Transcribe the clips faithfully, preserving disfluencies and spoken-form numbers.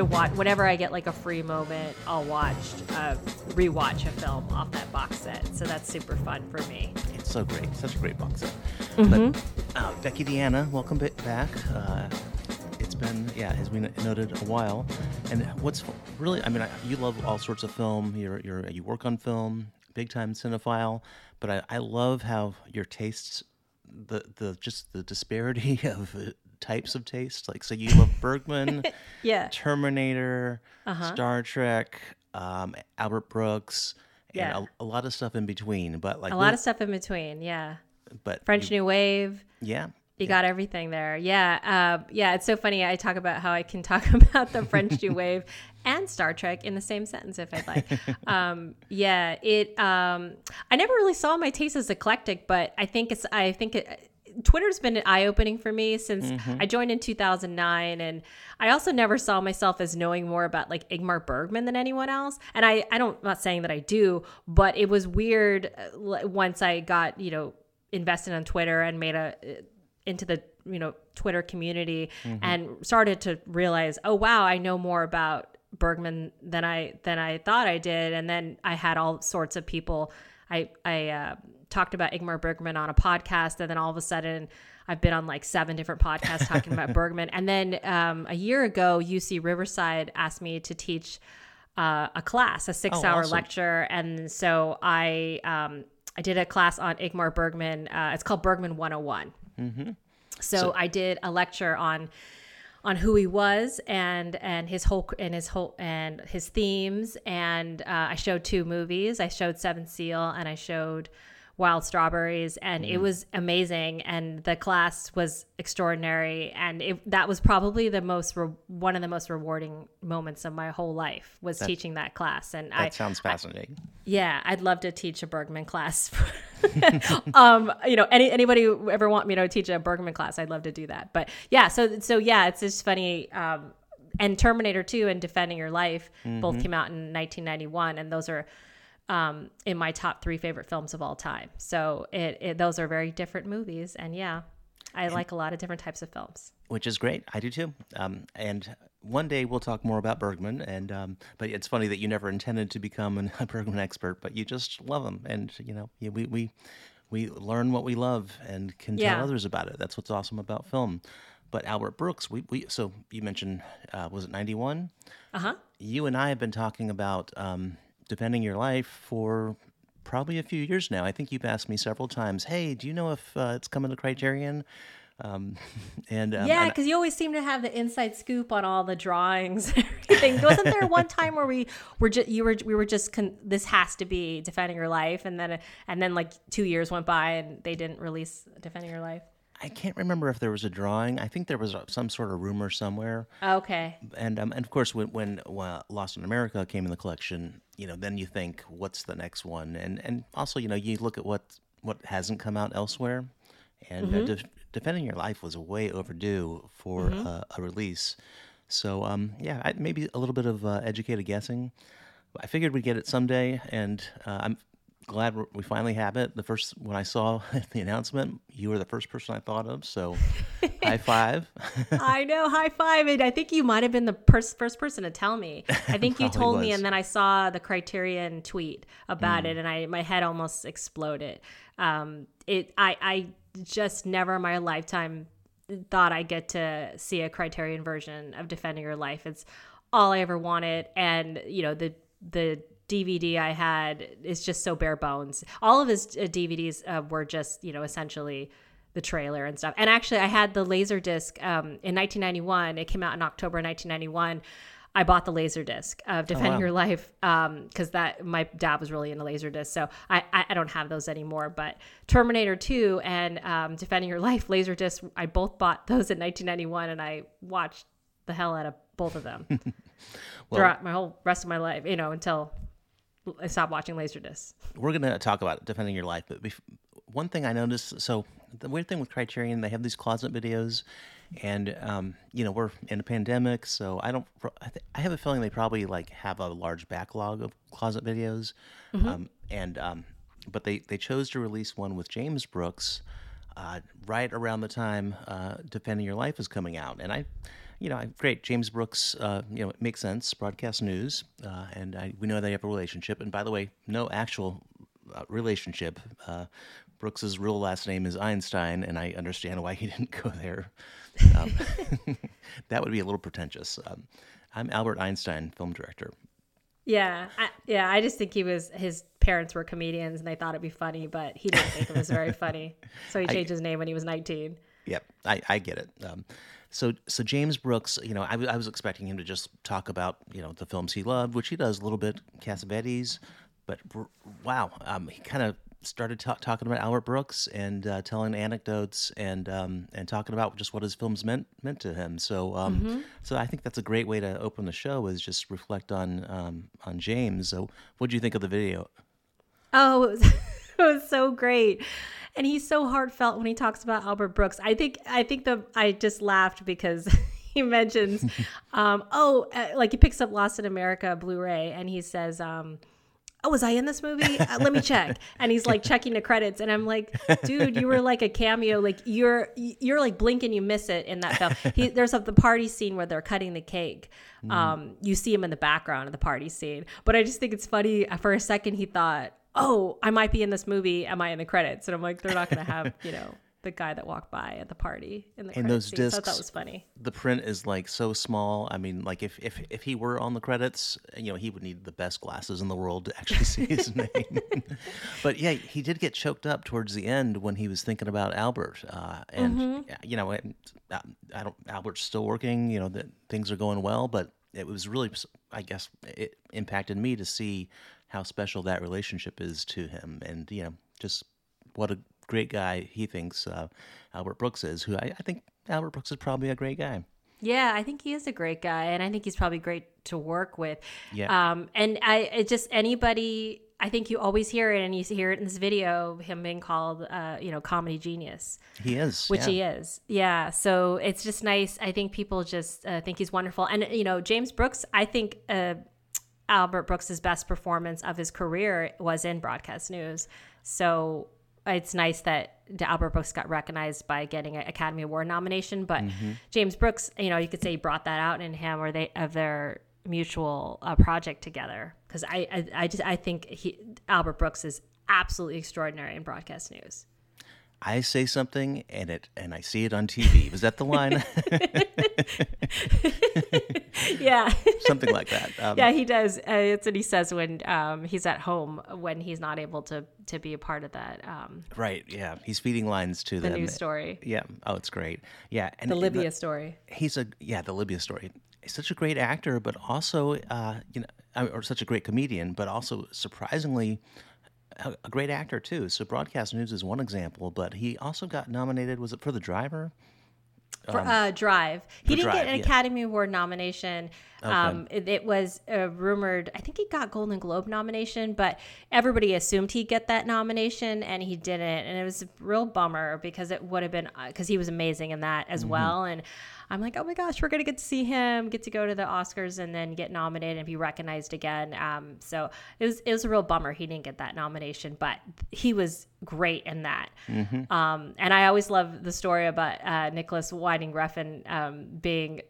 to watch, whenever I get like a free moment, I'll watch, uh, rewatch a film off that box set. So that's super fun for me. It's so great. Such a great box set. Mm-hmm. But, uh, Becky Deanna, welcome back. Uh, it's been, yeah, as we noted, a while. And what's really, I mean, I, you love all sorts of film. You're, you're, you work on film, big time cinephile. But I, I love how your tastes, the, the, just the disparity of it, types of taste, like, so you love Bergman, yeah, Terminator, uh-huh, Star Trek, um, Albert Brooks, yeah, and a, a lot of stuff in between. But like a lot of stuff in between, yeah. But French you, New Wave, yeah, you yeah. got everything there, yeah, uh, yeah. It's so funny. I talk about how I can talk about the French New Wave and Star Trek in the same sentence if I'd like. um, yeah, it. Um, I never really saw my taste as eclectic, but I think it's. I think it. Twitter's been eye-opening for me since mm-hmm. I joined in two thousand nine, and I also never saw myself as knowing more about like Ingmar Bergman than anyone else, and I I don't I'm not saying that I do, but it was weird once I got, you know, invested on Twitter and made a into the, you know, Twitter community, mm-hmm. and started to realize, oh wow, I know more about Bergman than I than I thought I did. And then I had all sorts of people. I I uh, talked about Ingmar Bergman on a podcast, and then all of a sudden I've been on like seven different podcasts talking about Bergman. And then um, a year ago, U C Riverside asked me to teach uh, a class, a six-hour oh, awesome. lecture. And so I um, I did a class on Ingmar Bergman. Uh, it's called Bergman one oh one. Mm-hmm. So, so I did a lecture on on who he was and and his whole and his whole and his themes, and uh, I showed two movies. I showed Seventh Seal and I showed Wild Strawberries, and mm. it was amazing. And the class was extraordinary, and it, that was probably the most re- one of the most rewarding moments of my whole life was that's, teaching that class. And that I, sounds fascinating. I, yeah, I'd love to teach a Bergman class. um, you know, any anybody who ever want me to teach a Bergman class, I'd love to do that. But yeah, so so yeah, it's just funny. Um, and Terminator two and Defending Your Life mm-hmm. both came out in nineteen ninety-one, and those are. Um, in my top three favorite films of all time. So it, it those are very different movies. And yeah, I and, like a lot of different types of films. Which is great. I do too. Um, and one day we'll talk more about Bergman. And um, but it's funny that you never intended to become an, a Bergman expert, but you just love him. And, you know, we we, we learn what we love and can tell yeah. others about it. That's what's awesome about film. But Albert Brooks, we, we so you mentioned, uh, was it ninety-one? Uh-huh. You and I have been talking about... Um, Defending Your Life for probably a few years now. I think you've asked me several times, hey, do you know if uh, it's coming to Criterion? Um, and um, Yeah, because you always seem to have the inside scoop on all the drawings and everything. Wasn't there one time where we were just, you were, we were just, con- this has to be Defending Your Life. And then, and then like two years went by and they didn't release Defending Your Life. I can't remember if there was a drawing. I think there was some sort of rumor somewhere. Okay. And um, and of course, when, when well, Lost in America came in the collection, you know, then you think, what's the next one? And and also, you know, you look at what what hasn't come out elsewhere. And mm-hmm. uh, de- Defending Your Life was way overdue for mm-hmm. uh, a release. So um, yeah, I, maybe a little bit of uh, educated guessing. I figured we'd get it someday, and uh, I'm. Glad we finally have it. The first when I saw the announcement, you were the first person I thought of. So, high five! I know, high five! And I think you might have been the pers- first person to tell me. I think you told was. me, and then I saw the Criterion tweet about mm. it, and I my head almost exploded. Um, it I I just never in my lifetime thought I get to see a Criterion version of Defending Your Life. It's all I ever wanted, and you know the the. D V D I had is just so bare bones. All of his uh, D V Ds uh, were just, you know, essentially the trailer and stuff. And actually, I had the Laserdisc um, in nineteen ninety-one. It came out in October nineteen ninety-one. I bought the Laserdisc of Defending oh, wow. Your Life because um, that my dad was really into Laserdisc. So I, I, I don't have those anymore. But Terminator two and um, Defending Your Life, Laserdisc, I both bought those in nineteen ninety-one, and I watched the hell out of both of them well, throughout my whole rest of my life, you know, until... I stopped watching Laserdisc. We're going to talk about Defending Your Life, but bef- one thing I noticed, so the weird thing with Criterion, they have these closet videos, and, um, you know, we're in a pandemic, so I don't, I, th- I have a feeling they probably, like, have a large backlog of closet videos, mm-hmm. um, and, um, but they, they chose to release one with James Brooks, uh, right around the time uh, Defending Your Life is coming out. And I, you know, I, great, James Brooks, uh, you know, it makes sense, broadcast news, uh, and I, we know they have a relationship. And by the way, no actual uh, relationship. Uh, Brooks's real last name is Einstein, and I understand why he didn't go there. Um, that would be a little pretentious. Um, I'm Albert Einstein, film director. Yeah, I, yeah. I just think he was his parents were comedians, and they thought it'd be funny, but he didn't think it was very funny, so he changed I, his name when he was nineteen. Yep, yeah, I, I get it. Um, so so James Brooks, you know, I, I was expecting him to just talk about you know the films he loved, which he does a little bit, Cassavetes, but wow, um, he kind of started ta- talking about Albert Brooks and uh, telling anecdotes and um, and talking about just what his films meant meant to him. So um, mm-hmm. so I think that's a great way to open the show is just reflect on um, on James. So what did you think of the video? Oh, it was, it was so great, and he's so heartfelt when he talks about Albert Brooks. I think I think the I just laughed because he mentions um, oh like he picks up Lost in America Blu-ray and he says. Um, Oh, was I in this movie? Uh, let me check. And he's like checking the credits. And I'm like, dude, you were like a cameo. Like you're, you're like blink and you miss it in that film. He, there's a, the party scene where they're cutting the cake. Um, mm. You see him in the background of the party scene. But I just think it's funny. For a second, he thought, oh, I might be in this movie. Am I in the credits? And I'm like, they're not going to have, you know, the guy that walked by at the party in the and credits. Those discs, so I thought that was funny. The print is like so small. I mean, like if, if if he were on the credits, you know, he would need the best glasses in the world to actually see his name. But yeah, he did get choked up towards the end when he was thinking about Albert. Uh, and mm-hmm. you know, I, I don't. Albert's still working. You know, that things are going well, but it was really, I guess, it impacted me to see how special that relationship is to him, and you know, just what a great guy he thinks uh, Albert Brooks is, who I, I think Albert Brooks is probably a great guy. Yeah, I think he is a great guy, and I think he's probably great to work with. Yeah. Um, and I it just anybody, I think you always hear it, and you hear it in this video, him being called, uh, you know, comedy genius. He is. Which yeah. he is. Yeah. So it's just nice. I think people just uh, think he's wonderful. And, you know, James Brooks, I think uh, Albert Brooks's best performance of his career was in broadcast news. So it's nice that Albert Brooks got recognized by getting an Academy Award nomination, but mm-hmm. James Brooks, you know, you could say he brought that out in him or they of their mutual uh, project together. Because I, I, I just I think he Albert Brooks is absolutely extraordinary in broadcast news. I say something and it and I see it on T V. Was that the line? Yeah, something like that. Um, yeah, he does. Uh, it's what he says when um, he's at home when he's not able to to be a part of that. Um, right. Yeah, he's feeding lines to the them. News story. Yeah. Oh, it's great. Yeah, and the Libya the, story. He's a yeah, the Libya story. He's such a great actor, but also uh, you know, or such a great comedian, but also surprisingly a great actor too. So broadcast news is one example, but he also got nominated. Was it for The Driver? For um, uh, Drive. He didn't Drive, get an yeah. Academy Award nomination. Okay. Um, it, it was uh, rumored, I think he got Golden Globe nomination, but everybody assumed he'd get that nomination and he didn't. And it was a real bummer because it would have been, because he was amazing in that as mm-hmm. well. And I'm like, oh my gosh, we're going to get to see him, get to go to the Oscars and then get nominated and be recognized again. Um, so it was, it was a real bummer he didn't get that nomination, but he was great in that. Mm-hmm. Um, and I always love the story about uh, Nicolas Winding Refn um, being,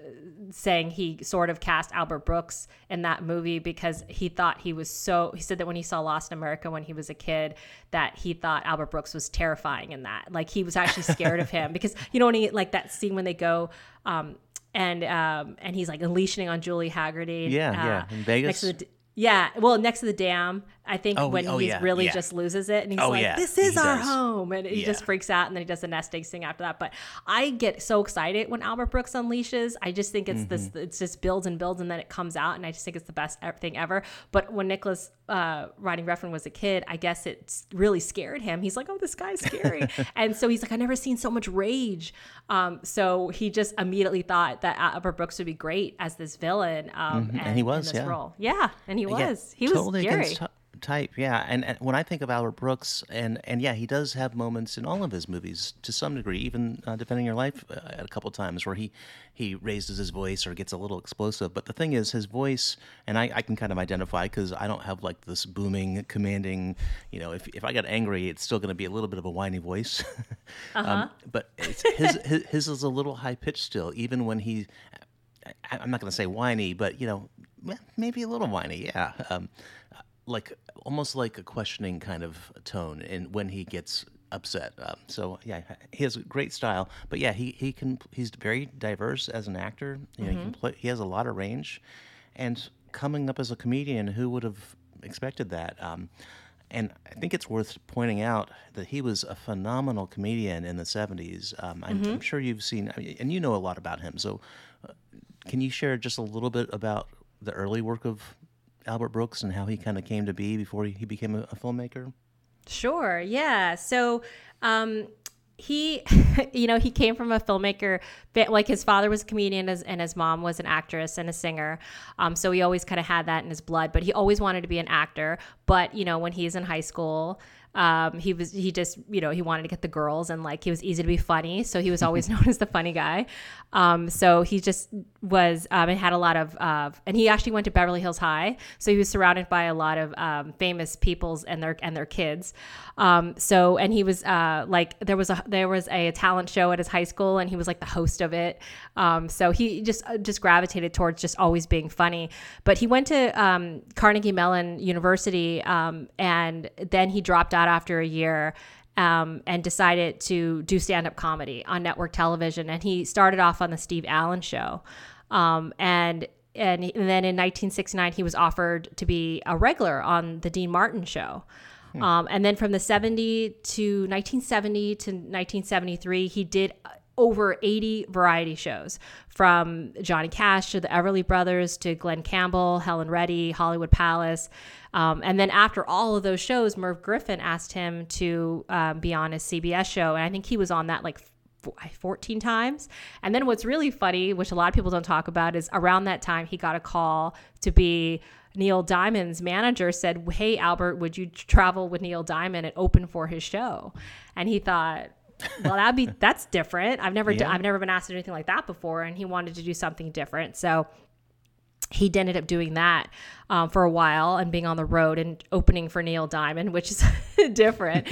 saying he sort of cast Albert Brooks in that movie because he thought he was so, he said that when he saw Lost in America when he was a kid, that he thought Albert Brooks was terrifying in that. Like he was actually scared of him because, you know, when he, like that scene when they go, Um, and um, and he's like unleashing on Julie Hagerty. Yeah, uh, yeah, in Vegas. Next to the, yeah, well, next to the dam, I think oh, when oh, he yeah, really yeah. just loses it, and he's oh, like, yeah. "This is he our does. home," and he yeah. just freaks out, and then he does the nest egg thing after that. But I get so excited when Albert Brooks unleashes. I just think it's mm-hmm. this, it's just builds and builds, and then it comes out, and I just think it's the best thing ever. But when Nicolas uh, Winding Refn was a kid, I guess it really scared him. He's like, "Oh, this guy's scary," and so he's like, "I've never seen so much rage." Um, so he just immediately thought that Albert Brooks would be great as this villain, um, mm-hmm. and, and he was in this yeah. role, yeah, and he was, yeah, he was totally scary. Against- type, yeah. And, and when I think of Albert Brooks, and, and yeah, he does have moments in all of his movies to some degree, even uh, Defending Your Life uh, a couple times where he, he raises his voice or gets a little explosive. But the thing is, his voice, and I, I can kind of identify because I don't have like this booming, commanding, you know, if if I got angry, it's still going to be a little bit of a whiny voice. uh-huh. um, but it's, his, his his is a little high-pitched still, even when he... I'm not going to say whiny, but, you know, maybe a little whiny, yeah. Um, like, almost like a questioning kind of tone in when he gets upset. Um, so, yeah, he has a great style. But, yeah, he, he can he's very diverse as an actor. You know, mm-hmm. he, can play, he has a lot of range. And coming up as a comedian, who would have expected that? Um, and I think it's worth pointing out that he was a phenomenal comedian in the seventies. Um, I'm, mm-hmm. I'm sure you've seen, I mean, and you know a lot about him, so... Uh, Can you share just a little bit about the early work of Albert Brooks and how he kind of came to be before he became a filmmaker? Sure, yeah. So um, he, you know, he came from a filmmaker, like his father was a comedian and his mom was an actress and a singer. Um, so he always kind of had that in his blood, but he always wanted to be an actor. But, you know, when he's in high school... Um, he was, he just, you know, he wanted to get the girls and like, he was easy to be funny. So he was always known as the funny guy. Um, so he just was, um, and had a lot of, uh, and he actually went to Beverly Hills High. So he was surrounded by a lot of, um, famous peoples and their, and their kids. Um, so, and he was, uh, like there was a, there was a talent show at his high school and he was like the host of it. Um, so he just, just gravitated towards just always being funny, but he went to, um, Carnegie Mellon University. Um, and then he dropped out after a year um, and decided to do stand-up comedy on network television. And he started off on the Steve Allen show. Um, and and and then in nineteen sixty-nine, he was offered to be a regular on the Dean Martin show. Hmm. Um, and then from the seventy to nineteen seventy to nineteen seventy-three, he did over eighty variety shows, from Johnny Cash to the Everly Brothers to Glenn Campbell, Helen Reddy, Hollywood Palace. Um, and then after all of those shows, Merv Griffin asked him to um, be on a C B S show. And I think he was on that like fourteen times. And then what's really funny, which a lot of people don't talk about, is around that time he got a call to be Neil Diamond's manager. Said, "Hey, Albert, would you travel with Neil Diamond and open for his show?" And he thought... well, that'd be that's different. I've never yeah. d- I've never been asked to do anything like that before, and he wanted to do something different. So he ended up doing that um, for a while and being on the road and opening for Neil Diamond, which is different,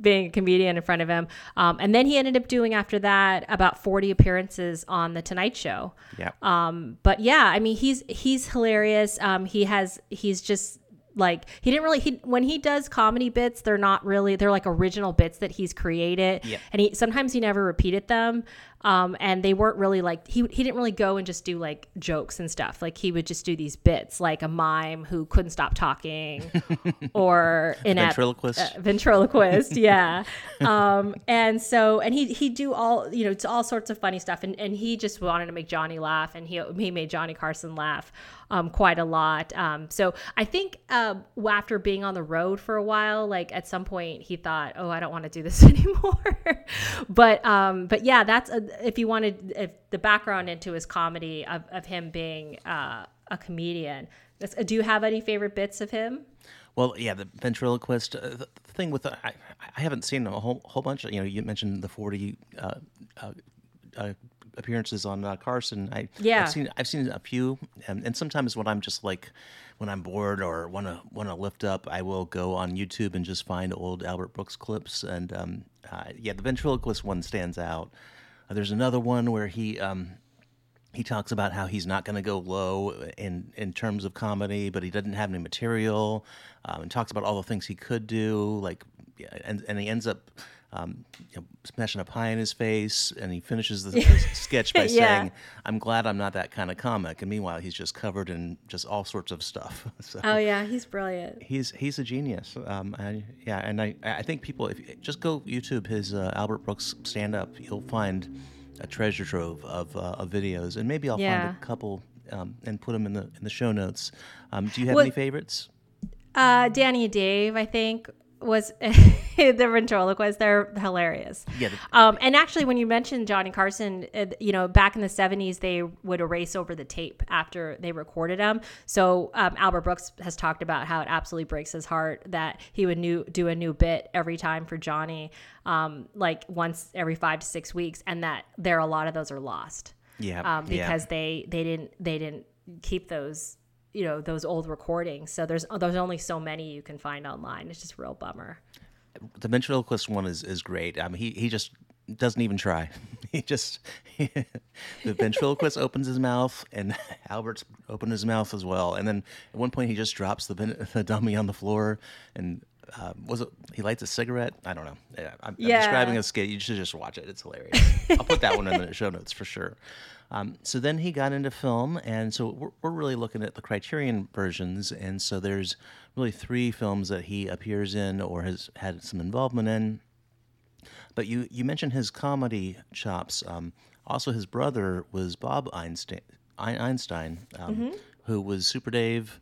being a comedian in front of him. Um, and then he ended up doing after that about forty appearances on The Tonight Show. Yeah. Um, but yeah, I mean, he's he's hilarious. Um, he has he's just. Like he didn't really, he, when he does comedy bits, they're not really, they're like original bits that he's created. Yeah. And he, sometimes he never repeated them. Um, and they weren't really like, he, he didn't really go and just do like jokes and stuff. Like he would just do these bits, like a mime who couldn't stop talking or an ventriloquist. Uh, ventriloquist. Yeah. um, and so, and he, he'd do all, you know, it's all sorts of funny stuff. And, and he just wanted to make Johnny laugh, and he, he made Johnny Carson laugh, um, quite a lot. Um, so I think, uh, after being on the road for a while, like at some point he thought, oh, I don't want to do this anymore. but, um, but yeah, that's a, if you wanted if the background into his comedy of, of him being uh, a comedian. Do you have any favorite bits of him? Well, yeah, the ventriloquist uh, the thing with the, I, I haven't seen a whole whole bunch of, you know, you mentioned the forty uh, uh, uh, appearances on uh, Carson. I, yeah. I've seen I've seen a few, and, and sometimes when I'm just like when I'm bored or want to want to lift up, I will go on YouTube and just find old Albert Brooks clips, and um, uh, yeah, the ventriloquist one stands out. There's another one where he um, he talks about how he's not going to go low in, in terms of comedy, but he doesn't have any material, um, and talks about all the things he could do, like, and and he ends up um, you know, smashing a pie in his face, and he finishes the sketch by yeah. saying, "I'm glad I'm not that kind of comic." And meanwhile, he's just covered in just all sorts of stuff. So, oh yeah, he's brilliant. He's he's a genius. Um, I, yeah, and I I think people, if you just go YouTube his uh, Albert Brooks stand up, you'll find a treasure trove of, uh, of videos, and maybe I'll yeah. find a couple um, and put them in the in the show notes. Um, do you have well, any favorites? Uh, Danny and Dave, I think. was the ventriloquists. They're hilarious. Yeah. Um, and actually, when you mentioned Johnny Carson, uh, you know, back in the seventies, they would erase over the tape after they recorded them. So um, Albert Brooks has talked about how it absolutely breaks his heart that he would new, do a new bit every time for Johnny, um, like once every five to six weeks, and that there a lot of those are lost. Yeah. Um, because yeah. they they didn't they didn't keep those. You know, those old recordings. So there's there's only so many you can find online. It's just a real bummer. The ventriloquist one is, is great. I mean, he, he just doesn't even try. He just, he, the ventriloquist opens his mouth and Albert's opened his mouth as well. And then at one point he just drops the, the dummy on the floor and Uh, was it? He lights a cigarette. I don't know. Yeah, I'm, yeah. I'm describing a skit. You should just watch it. It's hilarious. I'll put that one in the show notes for sure. Um, so then he got into film, and so we're, we're really looking at the Criterion versions. And so there's really three films that he appears in or has had some involvement in. But you you mentioned his comedy chops. Um, also, his brother was Bob Einstein, Einstein, um, mm-hmm. who was Super Dave.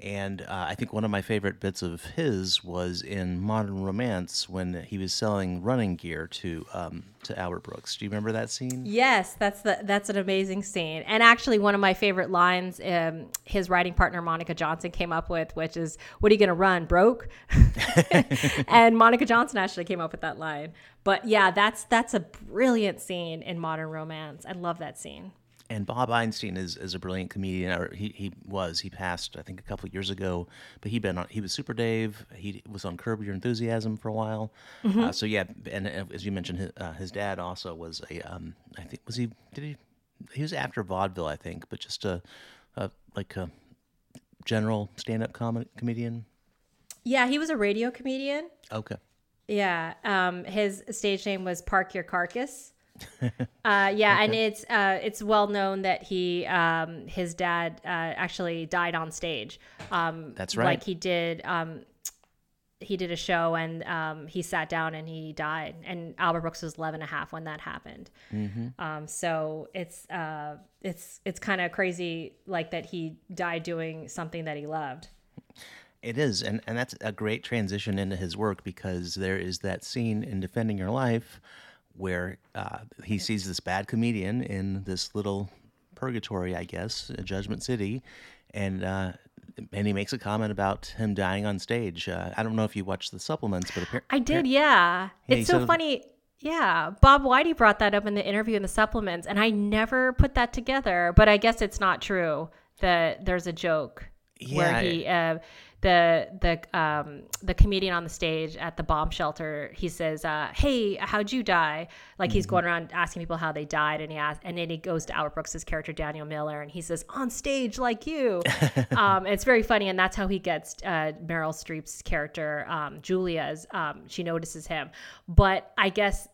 And uh, I think one of my favorite bits of his was in Modern Romance when he was selling running gear to um, to Albert Brooks. Do you remember that scene? Yes, that's the that's an amazing scene. And actually, one of my favorite lines um, his writing partner Monica Johnson came up with, which is, "What are you going to run, broke?" And Monica Johnson actually came up with that line. But yeah, that's that's a brilliant scene in Modern Romance. I love that scene. And Bob Einstein is, is a brilliant comedian, or he, he was. He passed, I think, a couple of years ago. But he been on, he was Super Dave. He was on Curb Your Enthusiasm for a while. Mm-hmm. Uh, so yeah, and, and as you mentioned, his, uh, his dad also was a. Um, I think was he did he he was after vaudeville, I think, but just a, a like a general stand-up com- comedian. Yeah, he was a radio comedian. Okay. Yeah, um, his stage name was Park Your Carcass. uh yeah okay. And it's uh it's well known that he um his dad uh actually died on stage. Um that's right. Like he did um he did a show and um he sat down and he died, and Albert Brooks was eleven and a half when that happened. Mm-hmm. um so it's uh it's it's kind of crazy, like, that he died doing something that he loved. It is, and, and that's a great transition into his work, because there is that scene in Defending Your Life where uh, he sees this bad comedian in this little purgatory, I guess, a Judgment City, and uh, and he makes a comment about him dying on stage. Uh, I don't know if you watched the supplements, but apparently... I did, yeah. yeah it's so funny. Of... Yeah, Bob Whitey brought that up in the interview in the supplements, and I never put that together, but I guess it's not true that there's a joke yeah, where he... Uh, the the um the comedian on the stage at the bomb shelter, he says, uh hey, how'd you die? Like, mm-hmm. he's going around asking people how they died, and he asks, and then he goes to Albert Brooks's character Daniel Miller, and he says, on stage like you. um it's very funny, and that's how he gets uh Meryl Streep's character um Julia's um she notices him. But I guess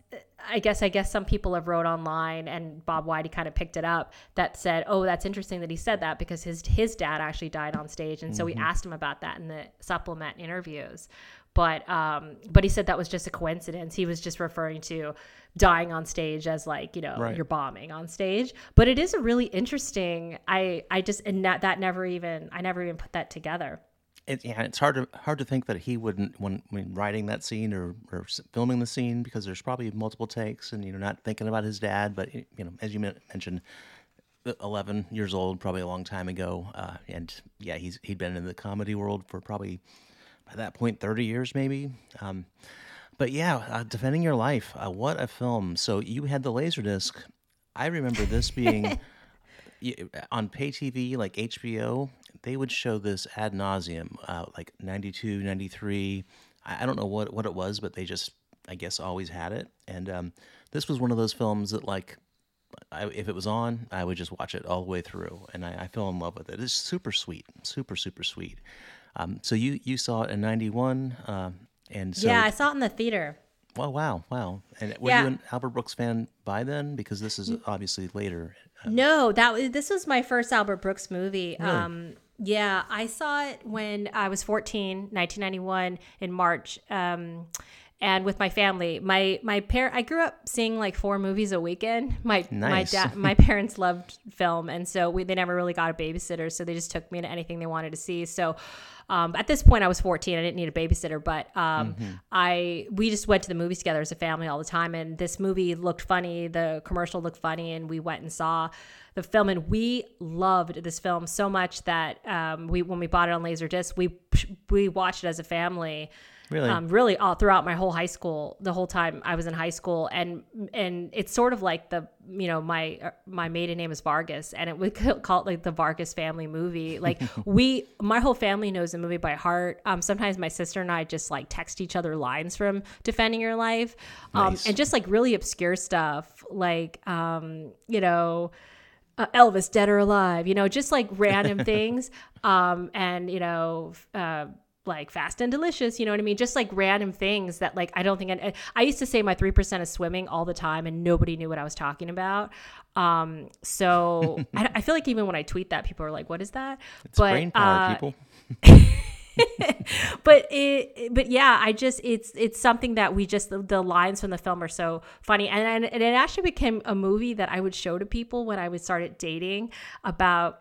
I guess I guess some people have wrote online, and Bob Whitey kind of picked it up, that said, oh, that's interesting that he said that, because his his dad actually died on stage, and mm-hmm. so we asked him about that in the supplement interviews. But um, but he said that was just a coincidence. He was just referring to dying on stage as, like, you know, right. you're bombing on stage. But it is a really interesting. I I just and that, that never even I never even put that together. It, yeah, it's hard to hard to think that he wouldn't when, when writing that scene or, or filming the scene, because there's probably multiple takes, and you're not thinking about his dad. But, you know, as you mentioned, eleven years old, probably a long time ago, uh, and yeah, he's he'd been in the comedy world for probably by that point thirty years maybe. Um, but yeah, uh, Defending Your Life, uh, what a film! So you had the Laserdisc. I remember this being on pay T V, like H B O. They would show this ad nauseum, uh, like ninety-two, ninety-three. I, I don't know what, what it was, but they just, I guess, always had it. And um, this was one of those films that, like, I, if it was on, I would just watch it all the way through. And I, I fell in love with it. It's super sweet, super, super sweet. Um, so you, you saw it in ninety-one. Uh, and so, yeah, I saw it in the theater. Wow, wow, wow. And were yeah. you an Albert Brooks fan by then? Because this is obviously later. No, that this was my first Albert Brooks movie. Really? Um, yeah, I saw it when I was fourteen, nineteen ninety-one, in March. Um, and with my family. My my par- I grew up seeing like four movies a weekend. My nice. my da- my parents loved film, and so we they never really got a babysitter, so they just took me to anything they wanted to see. So um, at this point, I was fourteen. I didn't need a babysitter, but um, mm-hmm. I we just went to the movies together as a family all the time. And this movie looked funny. The commercial looked funny, and we went and saw the film, and we loved this film so much that um, we when we bought it on Laserdisc, we we watched it as a family. Really, um, really, all throughout my whole high school, the whole time I was in high school, and and it's sort of like the you know my my maiden name is Vargas, and it would call it like the Vargas family movie. Like we, my whole family knows the movie by heart. Um, sometimes my sister and I just like text each other lines from Defending Your Life, um, nice. and just like really obscure stuff, like um, you know. Uh, Elvis, Dead or Alive, you know, just like random things. Um, and, you know, uh, like Fast and Delicious, you know what I mean? Just like random things that like, I don't think I, I used to say my three percent is swimming all the time and nobody knew what I was talking about. Um, so I, I feel like even when I tweet that, people are like, what is that? It's but, brain power, uh, people. but it but yeah I just it's it's something that we just the, the lines from the film are so funny, and, and and it actually became a movie that I would show to people when I would started dating, about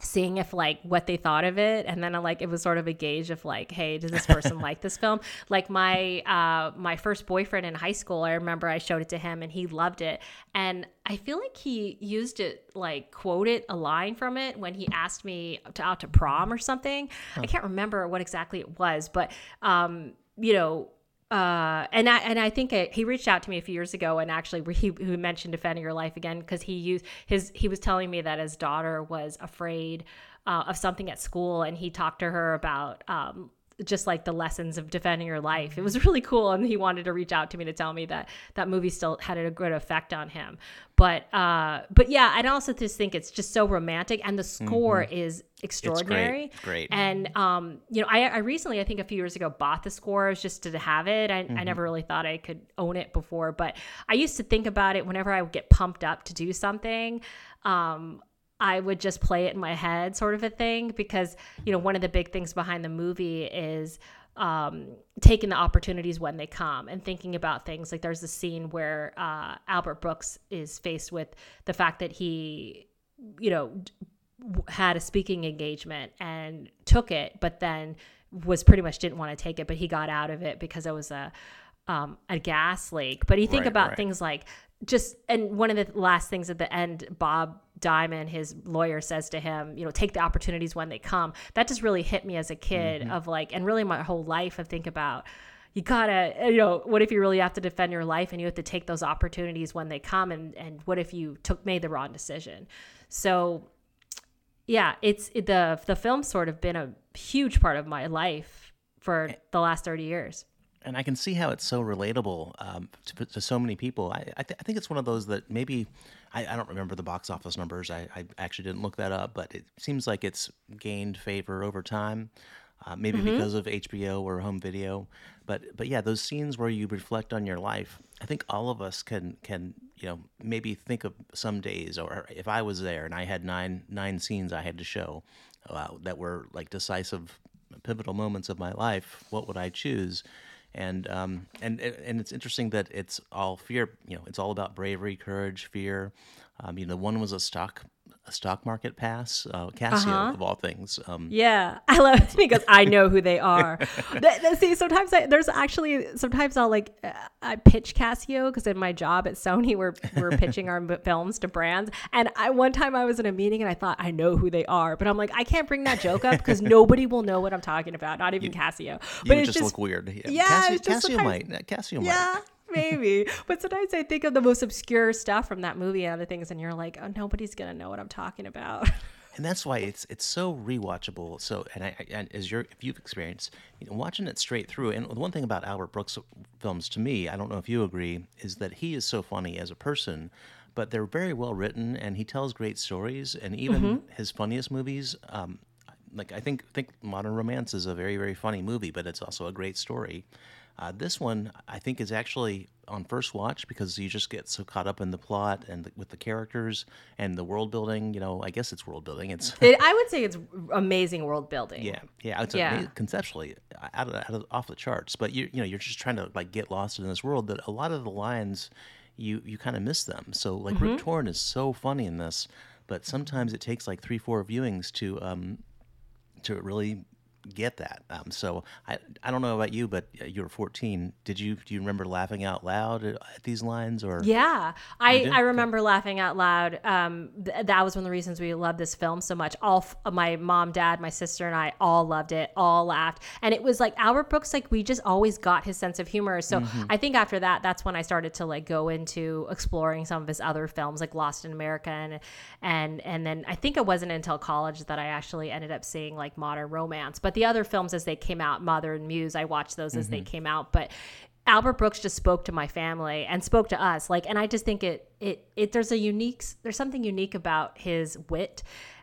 seeing if like what they thought of it, and then I, like it was sort of a gauge of like, hey, does this person like this film? Like my uh my first boyfriend in high school, I remember I showed it to him and he loved it, and I feel like he used it, like quoted a line from it when he asked me to, out to prom or something. Huh. I can't remember what exactly it was, but um, you know, uh, and I and I think it, he reached out to me a few years ago, and actually he, he mentioned Defending Your Life again, because he used his he was telling me that his daughter was afraid uh, of something at school, and he talked to her about. Um, just like the lessons of Defending Your Life. It was really cool. And he wanted to reach out to me to tell me that that movie still had a good effect on him. But, uh, but yeah, I also just think it's just so romantic, and the score mm-hmm. is extraordinary. It's great. great. And, um, you know, I, I recently, I think a few years ago, bought the score just to have it. I, mm-hmm. I never really thought I could own it before, but I used to think about it whenever I would get pumped up to do something. Um, I would just play it in my head, sort of a thing, because, you know, one of the big things behind the movie is um, taking the opportunities when they come and thinking about things. Like there's a scene where uh, Albert Brooks is faced with the fact that he, you know, had a speaking engagement and took it, but then was pretty much didn't want to take it, but he got out of it because it was a, um, a gas leak. But you think right, about right. things like just, and one of the last things at the end, Bob Diamond, his lawyer, says to him, you know, take the opportunities when they come. That just really hit me as a kid mm-hmm. of like, and really my whole life of think about, you gotta, you know, what if you really have to defend your life and you have to take those opportunities when they come? And, and what if you took, made the wrong decision? So yeah, it's it, the, the film's sort of been a huge part of my life for the last thirty years. And I can see how it's so relatable um, to, to so many people. I I, th- I think it's one of those that maybe, I, I don't remember the box office numbers. I, I actually didn't look that up, but it seems like it's gained favor over time, uh, maybe mm-hmm. because of H B O or home video. But but yeah, those scenes where you reflect on your life, I think all of us can can you know maybe think of some days, or if I was there and I had nine nine scenes I had to show uh, that were like decisive, pivotal moments of my life, what would I choose? And um and and it's interesting that it's all fear, you know, it's all about bravery, courage, fear. Um, you know, one was a stock a stock market pass, uh, Casio uh-huh. of all things. Um, yeah, I love it because I know who they are. that, that, see, sometimes I, there's actually sometimes I'll like I pitch Casio because in my job at Sony we're we're pitching our films to brands. And I one time I was in a meeting and I thought I know who they are, but I'm like I can't bring that joke up because nobody will know what I'm talking about, not even you, Casio. But you would it's just, just look weird. Yeah, yeah Casio, just Casio might. Casio might. Yeah. Maybe. But sometimes I think of the most obscure stuff from that movie and other things, and you're like, oh, nobody's going to know what I'm talking about. And that's why it's it's so rewatchable. So, and, I, and as you're, if you've experienced, you know, watching it straight through, and the one thing about Albert Brooks films to me, I don't know if you agree, is that he is so funny as a person, but they're very well written, and he tells great stories, and even mm-hmm. his funniest movies, um, like I think, think Modern Romance is a very, very funny movie, but it's also a great story. Uh, this one, I think, is actually on first watch because you just get so caught up in the plot and the, with the characters and the world building. You know, I guess it's world building. It's it, I would say it's amazing world building. Yeah, yeah, it's yeah. Amazing, conceptually out of, out of off the charts. But you you know you're just trying to like get lost in this world that a lot of the lines you you kind of miss them. So like mm-hmm. Rip Torn is so funny in this, but sometimes it takes like three four viewings to um to really. Get that. Um, so I I don't know about you, but you were fourteen. Did you do you remember laughing out loud at, at these lines? Or yeah, I, I remember laughing out loud. Um, th- that was one of the reasons we loved this film so much. All f- my mom, dad, my sister, and I all loved it. All laughed, and it was like Albert Brooks. Like we just always got his sense of humor. So mm-hmm. I think after that, that's when I started to like go into exploring some of his other films, like Lost in America, and and and then I think it wasn't until college that I actually ended up seeing like Modern Romance, but the other films as they came out, Mother and Muse, I watched those mm-hmm. as they came out. But Albert Brooks just spoke to my family and spoke to us. Like, and I just think it it it there's a unique there's something unique about his wit,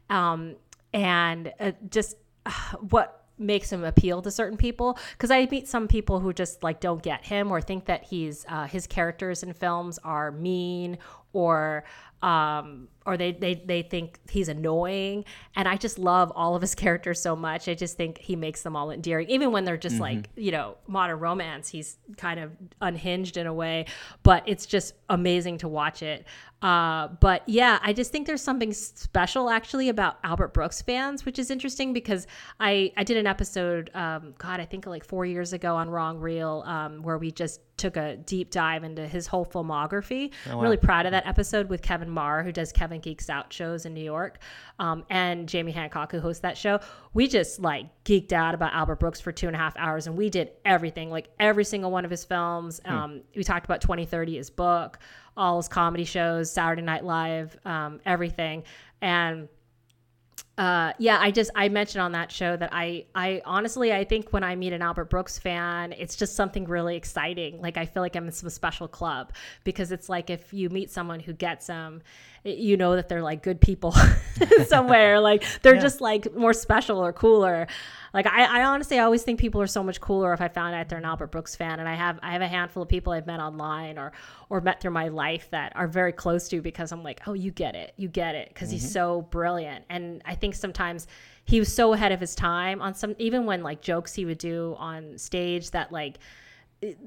um, and uh, just uh, what makes him appeal to certain people. Because I meet some people who just like don't get him or think that he's uh, his characters in films are mean or. Um, or they, they, they think he's annoying. And I just love all of his characters so much. I just think he makes them all endearing, even when they're just mm-hmm. like, you know, Modern Romance, he's kind of unhinged in a way, but it's just amazing to watch it. Uh, but yeah, I just think there's something special actually about Albert Brooks fans, which is interesting because I, I did an episode, um, God, I think like four years ago on Wrong Reel, um, where we just took a deep dive into his whole filmography. Oh, wow. I'm really proud of that episode with Kevin Marr, who does Kevin Geeks Out shows in New York, um, and Jamie Hancock, who hosts that show. We just like geeked out about Albert Brooks for two and a half hours, and we did everything, like every single one of his films. Hmm. Um, we talked about twenty thirty, his book, all his comedy shows, Saturday Night Live, um, everything. And Uh, yeah, I just, I mentioned on that show that I, I honestly, I think when I meet an Albert Brooks fan, it's just something really exciting. Like, I feel like I'm in some special club because it's like, if you meet someone who gets them, you know that they're like good people somewhere, like they're yeah. just like more special or cooler. Like I, I honestly always think people are so much cooler if I found out they're an Albert Brooks fan. And I have I have a handful of people I've met online or or met through my life that are very close to, because I'm like, oh, you get it. You get it. Because mm-hmm. he's so brilliant. And I think sometimes he was so ahead of his time on some, even when like jokes he would do on stage that like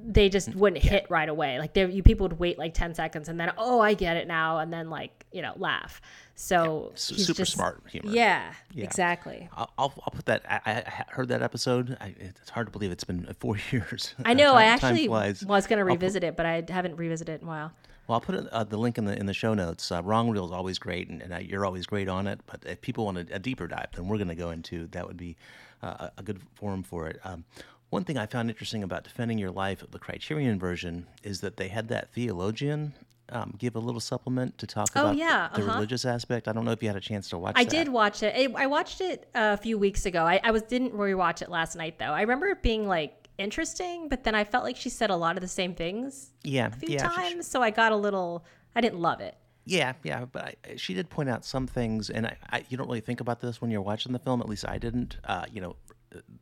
they just wouldn't yeah. hit right away. Like there, you people would wait like ten seconds and then, oh, I get it now. And then like, you know, laugh. So yeah, he's super just, smart humor. Yeah, yeah. Exactly. I'll, I'll I'll put that. I, I heard that episode. I, it's hard to believe it's been four years. I know. time, I actually was going to revisit put, it, but I haven't revisited it in a while. Well, I'll put uh, the link in the in the show notes. Uh, Wrong Reel is always great, and, and uh, you're always great on it. But if people want a, a deeper dive, then we're going to go into that. Would be uh, a good forum for it. Um, One thing I found interesting about Defending Your Life, the Criterion version, is that they had that theologian um, give a little supplement to talk oh, about yeah, the, the uh-huh. religious aspect. I don't know if you had a chance to watch it. I that. did watch it. I watched it a few weeks ago. I, I was didn't rewatch it last night, though. I remember it being like interesting, but then I felt like she said a lot of the same things yeah, a few yeah, times, she, she, so I got a little, I didn't love it. Yeah, yeah, but I, she did point out some things, and I, I, you don't really think about this when you're watching the film, at least I didn't, uh, you know,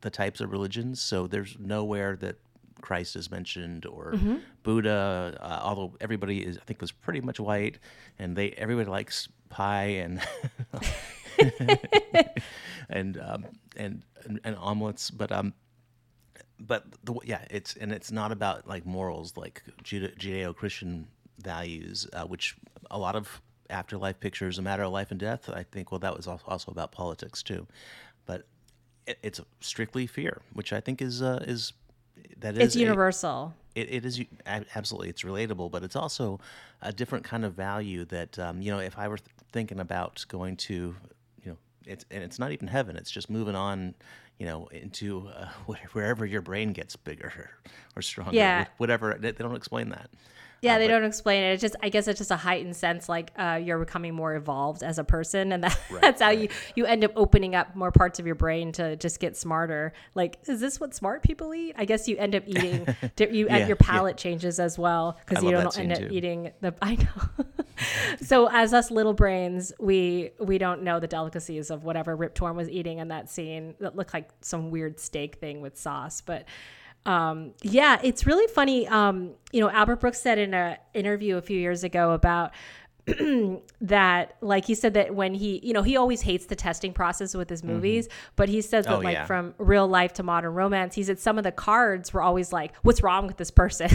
the types of religions. So there's nowhere that Christ is mentioned or mm-hmm. Buddha, uh, although everybody is, I think, was pretty much white, and they everybody likes pie and and, um, and and and omelets, but um, but the, yeah, it's and it's not about like morals, like Judeo-Christian values, uh, which a lot of afterlife pictures, A Matter of Life and Death, I think. Well, that was also about politics too, but. It's strictly fear, which I think is uh, is that is it's universal. A, it, it is absolutely it's relatable, but it's also a different kind of value that um, you know. If I were th- thinking about going to, you know, it's and it's not even heaven. It's just moving on, you know, into uh, wherever your brain gets bigger or stronger, yeah. whatever. They don't explain that. Yeah, they don't explain it. It's just, I guess it's just a heightened sense, like uh, you're becoming more evolved as a person, and that, right, that's how right. you, you end up opening up more parts of your brain to just get smarter. Like, is this what smart people eat? I guess you end up eating, you yeah, your palate yeah. changes as well, because you don't end up too. eating the, I know. So as us little brains, we we don't know the delicacies of whatever Rip Torn was eating in that scene that looked like some weird steak thing with sauce, but... Um, yeah, it's really funny. Um, you know, Albert Brooks said in an interview a few years ago about that, like, he said that when he, you know, he always hates the testing process with his movies, mm-hmm. but he said that, oh, like, yeah. from Real Life to Modern Romance, he said some of the cards were always like, what's wrong with this person?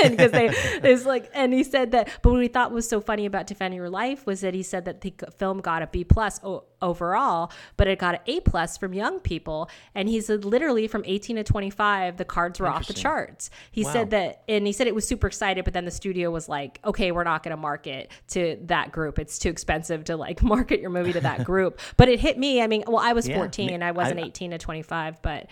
Because they, it's like, and he said that, but what we thought was so funny about Defending Your Life was that he said that the film got a B plus o- overall, but it got an A plus from young people. And he said, literally from eighteen to twenty-five, the cards were off the charts. He wow. said that, and he said it was super excited, but then the studio was like, okay, we're not going to market to that group. It's too expensive to like market your movie to that group. But it hit me. I mean, well, I was yeah, fourteen and I wasn't I, eighteen to twenty-five, but,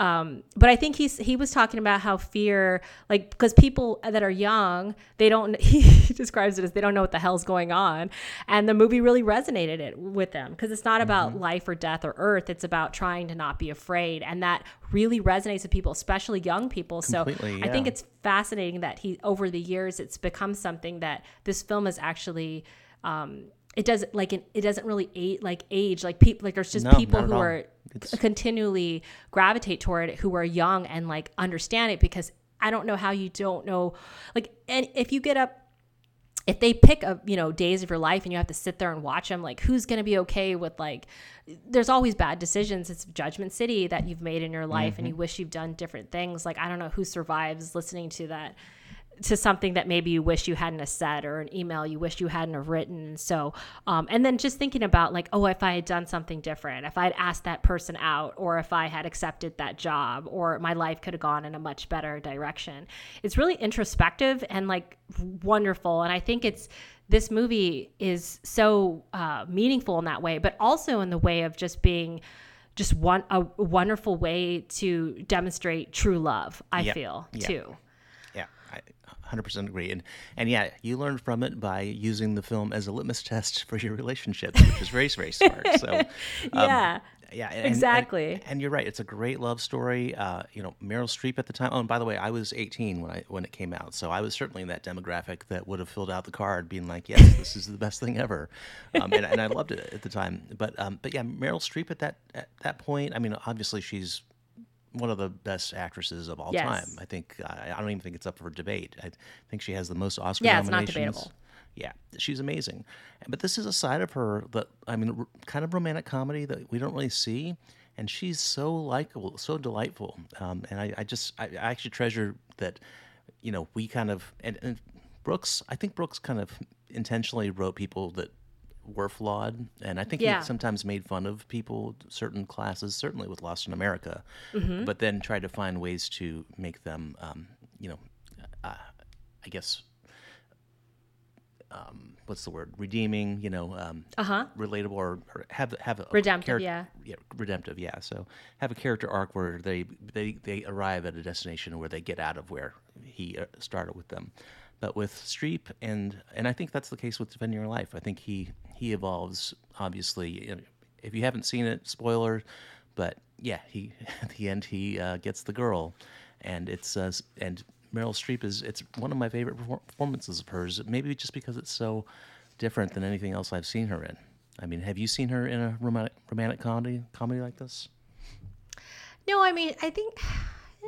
um, but I think he's, he was talking about how fear, like, because people that are young, they don't, he describes it as they don't know what the hell's going on. And the movie really resonated it with them because it's not about mm-hmm. life or death or earth. It's about trying to not be afraid. And that really resonates with people, especially young people. Completely, so yeah. I think it's fascinating that he, over the years, it's become something that this film is actually, um, it doesn't like, an, it doesn't really age, like age, like people, like there's just no, people who are c- continually gravitate toward it, who are young and like understand it, because I don't know how you don't know, like, and if you get up, if they pick a, you know, days of your life and you have to sit there and watch them, like, who's going to be okay with, like, there's always bad decisions. It's Judgment City that you've made in your life mm-hmm. and you wish you've done different things. Like, I don't know who survives listening to that, to something that maybe you wish you hadn't have said, or an email you wish you hadn't have written. So, um, and then just thinking about like, oh, if I had done something different, if I'd asked that person out, or if I had accepted that job, or my life could have gone in a much better direction. It's really introspective and like wonderful. And I think it's, this movie is so uh, meaningful in that way, but also in the way of just being just one, a wonderful way to demonstrate true love. I yep. feel yep. too. one hundred percent agree. And, and yeah, you learn from it by using the film as a litmus test for your relationships, which is very, very smart. So, um, yeah, yeah, and, exactly. And, and you're right. It's a great love story. Uh, you know, Meryl Streep at the time. Oh, and by the way, I was eighteen when I, when it came out. So I was certainly in that demographic that would have filled out the card being like, yes, this is the best thing ever. Um, and, and I loved it at the time. But, um, but yeah, Meryl Streep at that, at that point, I mean, obviously she's one of the best actresses of all yes. time. I think, I, I don't even think it's up for debate. I think she has the most Oscar yeah, nominations. Yeah, it's not debatable. Yeah, she's amazing. But this is a side of her that, I mean, r- kind of romantic comedy that we don't really see. And she's so likable, so delightful. Um, and I, I just, I, I actually treasure that, you know, we kind of, and, and Brooks, I think Brooks kind of intentionally wrote people that were flawed, and I think yeah. he sometimes made fun of people, certain classes, certainly with Lost in America, mm-hmm. but then tried to find ways to make them, um, you know, uh, I guess, um, what's the word? Redeeming, you know, um, uh-huh. relatable, or, or have have a redemptive, a char- yeah. yeah, redemptive, yeah. So have a character arc where they they they arrive at a destination where they get out of where he started with them. But with Streep, and and I think that's the case with Defending Your Life. I think he he evolves, obviously. If you haven't seen it, spoiler, but yeah, he at the end he uh, gets the girl, and it's uh, and Meryl Streep is it's one of my favorite performances of hers. Maybe just because it's so different than anything else I've seen her in. I mean, have you seen her in a romantic romantic comedy comedy like this? No, I mean, I think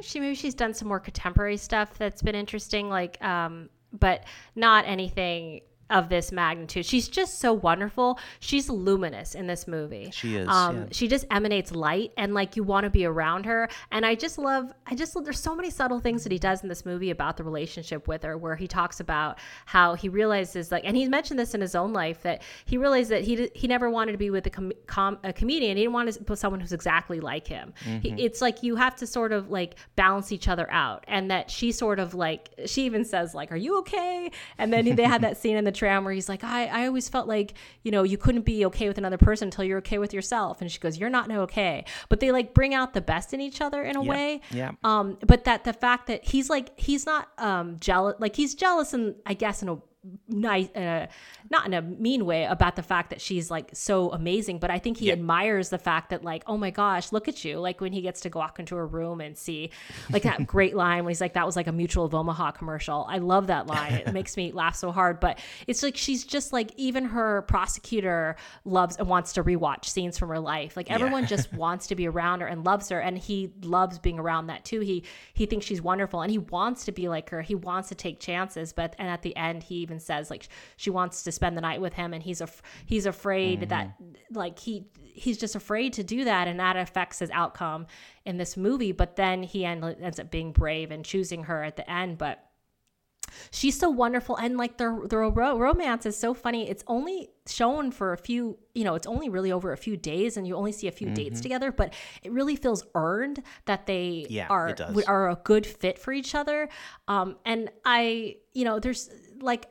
she maybe she's done some more contemporary stuff that's been interesting, like. Um, but not anything of this magnitude. She's just so wonderful. She's luminous in this movie. She is. Um, yeah. She just emanates light, and like you want to be around her. And I just love, I just love, there's so many subtle things that he does in this movie about the relationship with her, where he talks about how he realizes, like, and he's mentioned this in his own life, that he realized that he he never wanted to be with a, com- com- a comedian. He didn't want to put someone who's exactly like him. Mm-hmm. He, it's like you have to sort of like balance each other out, and that she sort of like, she even says like, are you okay? And then they had that scene in the tram where he's like, I, I always felt like, you know, you couldn't be okay with another person until you're okay with yourself. And she goes, you're not okay. But they like bring out the best in each other in a yeah, way. Yeah. Um, but that the fact that he's like, he's not um jealous, like he's jealous and I guess in a nice, uh, not in a mean way, about the fact that she's like so amazing, but I think he yeah. admires the fact that like, oh my gosh, look at you. Like when he gets to go walk into a room and see like that great line when he's like, that was like a Mutual of Omaha commercial. I love that line. It makes me laugh so hard, but it's like, she's just like, even her prosecutor loves and wants to rewatch scenes from her life. Like everyone yeah. just wants to be around her and loves her. And he loves being around that too. He, he thinks she's wonderful and he wants to be like her. He wants to take chances, but, and at the end, he even says like she wants to spend the night with him and he's a af- he's afraid mm-hmm. that like he he's just afraid to do that, and that affects his outcome in this movie. But then he end- ends up being brave and choosing her at the end, but she's so wonderful. And like their their ro- romance is so funny. It's only shown for a few, you know, it's only really over a few days and you only see a few mm-hmm. dates together, but it really feels earned that they yeah, are are a good fit for each other. Um, and I, you know, there's like,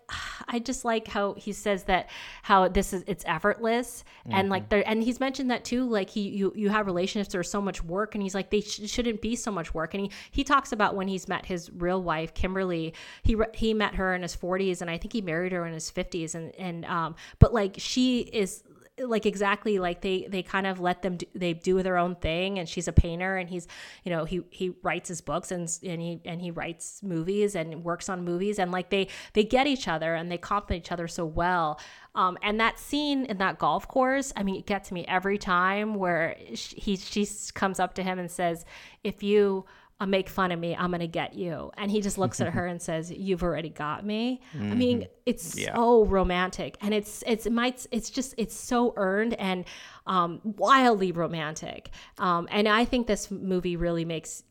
I just like how he says that, how this is, it's effortless. Mm-hmm. And like there, and he's mentioned that too. Like he, you, you have relationships, there's so much work, and he's like, they sh- shouldn't be so much work. And he, he talks about when he's met his real wife, Kimberly, he, he met her in his forties and I think he married her in his fifties. And, and, um, but like she is like exactly like they, they kind of let them do, they do their own thing, and she's a painter and he's, you know, he, he writes his books and, and he, and he writes movies and works on movies, and like they, they get each other and they complement each other so well. Um, and that scene in that golf course, I mean, it gets me every time where she, he, she comes up to him and says, if you uh, make fun of me, I'm going to get you. And he just looks at her and says, you've already got me. Mm-hmm. I mean, it's yeah. so romantic, and it's, it's, it might, it's just, it's so earned and, um, wildly romantic. Um, and I think this movie really makes,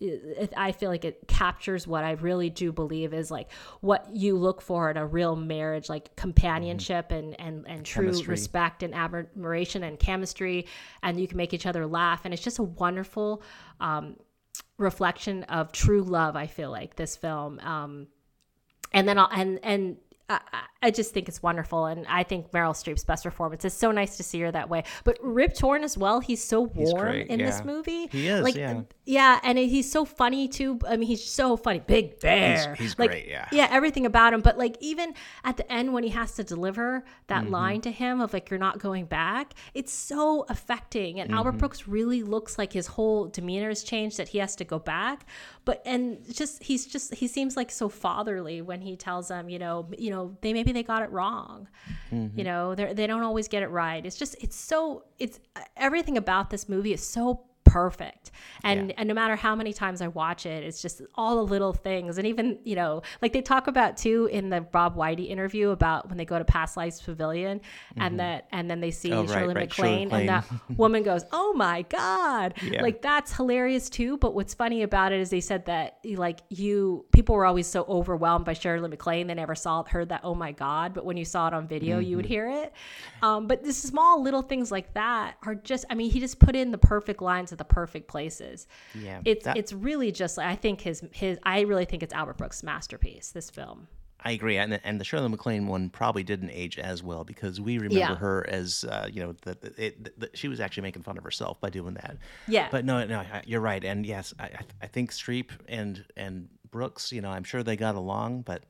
I feel like it captures what I really do believe is like what you look for in a real marriage, like companionship mm-hmm. and, and, and true chemistry. Respect and admiration and chemistry. And you can make each other laugh. And it's just a wonderful, um, reflection of true love, I feel like, this film. Um, and then I'll, and, and, I, I just think it's wonderful, and I think Meryl Streep's best performance. It's so nice to see her that way. But Rip Torn as well, he's so warm he's great, in yeah. this movie. He is, like, yeah. Yeah, and he's so funny too. I mean, he's so funny. Big Bear. He's, he's like, great, yeah. Yeah, everything about him. But like even at the end when he has to deliver that mm-hmm. line to him of like, you're not going back, it's so affecting. And mm-hmm. Albert Brooks really looks like his whole demeanor has changed, that he has to go back. But, and just, he's just, he seems like so fatherly when he tells them, you know, you know, they maybe they got it wrong, mm-hmm. you know, they they don't always get it right. It's just, it's so, it's everything about this movie is so perfect, and yeah. and no matter how many times I watch it, it's just all the little things. And even, you know, like they talk about too in the Bob Whitey interview about when they go to Past Lives Pavilion, mm-hmm. and that, and then they see oh, right, Shirley right, MacLaine, MacLaine, and that woman goes, "Oh my God!" Yeah. Like that's hilarious too. But what's funny about it is they said that like you people were always so overwhelmed by Shirley MacLaine they never saw heard that "Oh my God," but when you saw it on video, mm-hmm. you would hear it. Um, but the small little things like that are just, I mean, he just put in the perfect lines of the perfect places. Yeah, it's that, it's really just, I think his his I really think it's Albert Brooks' masterpiece, this film. I agree, and the, and the Shirley MacLaine one probably didn't age as well because we remember yeah. her as uh, you know that she was actually making fun of herself by doing that. Yeah, but no, no, you're right, and yes, I I think Streep and and Brooks, you know, I'm sure they got along, but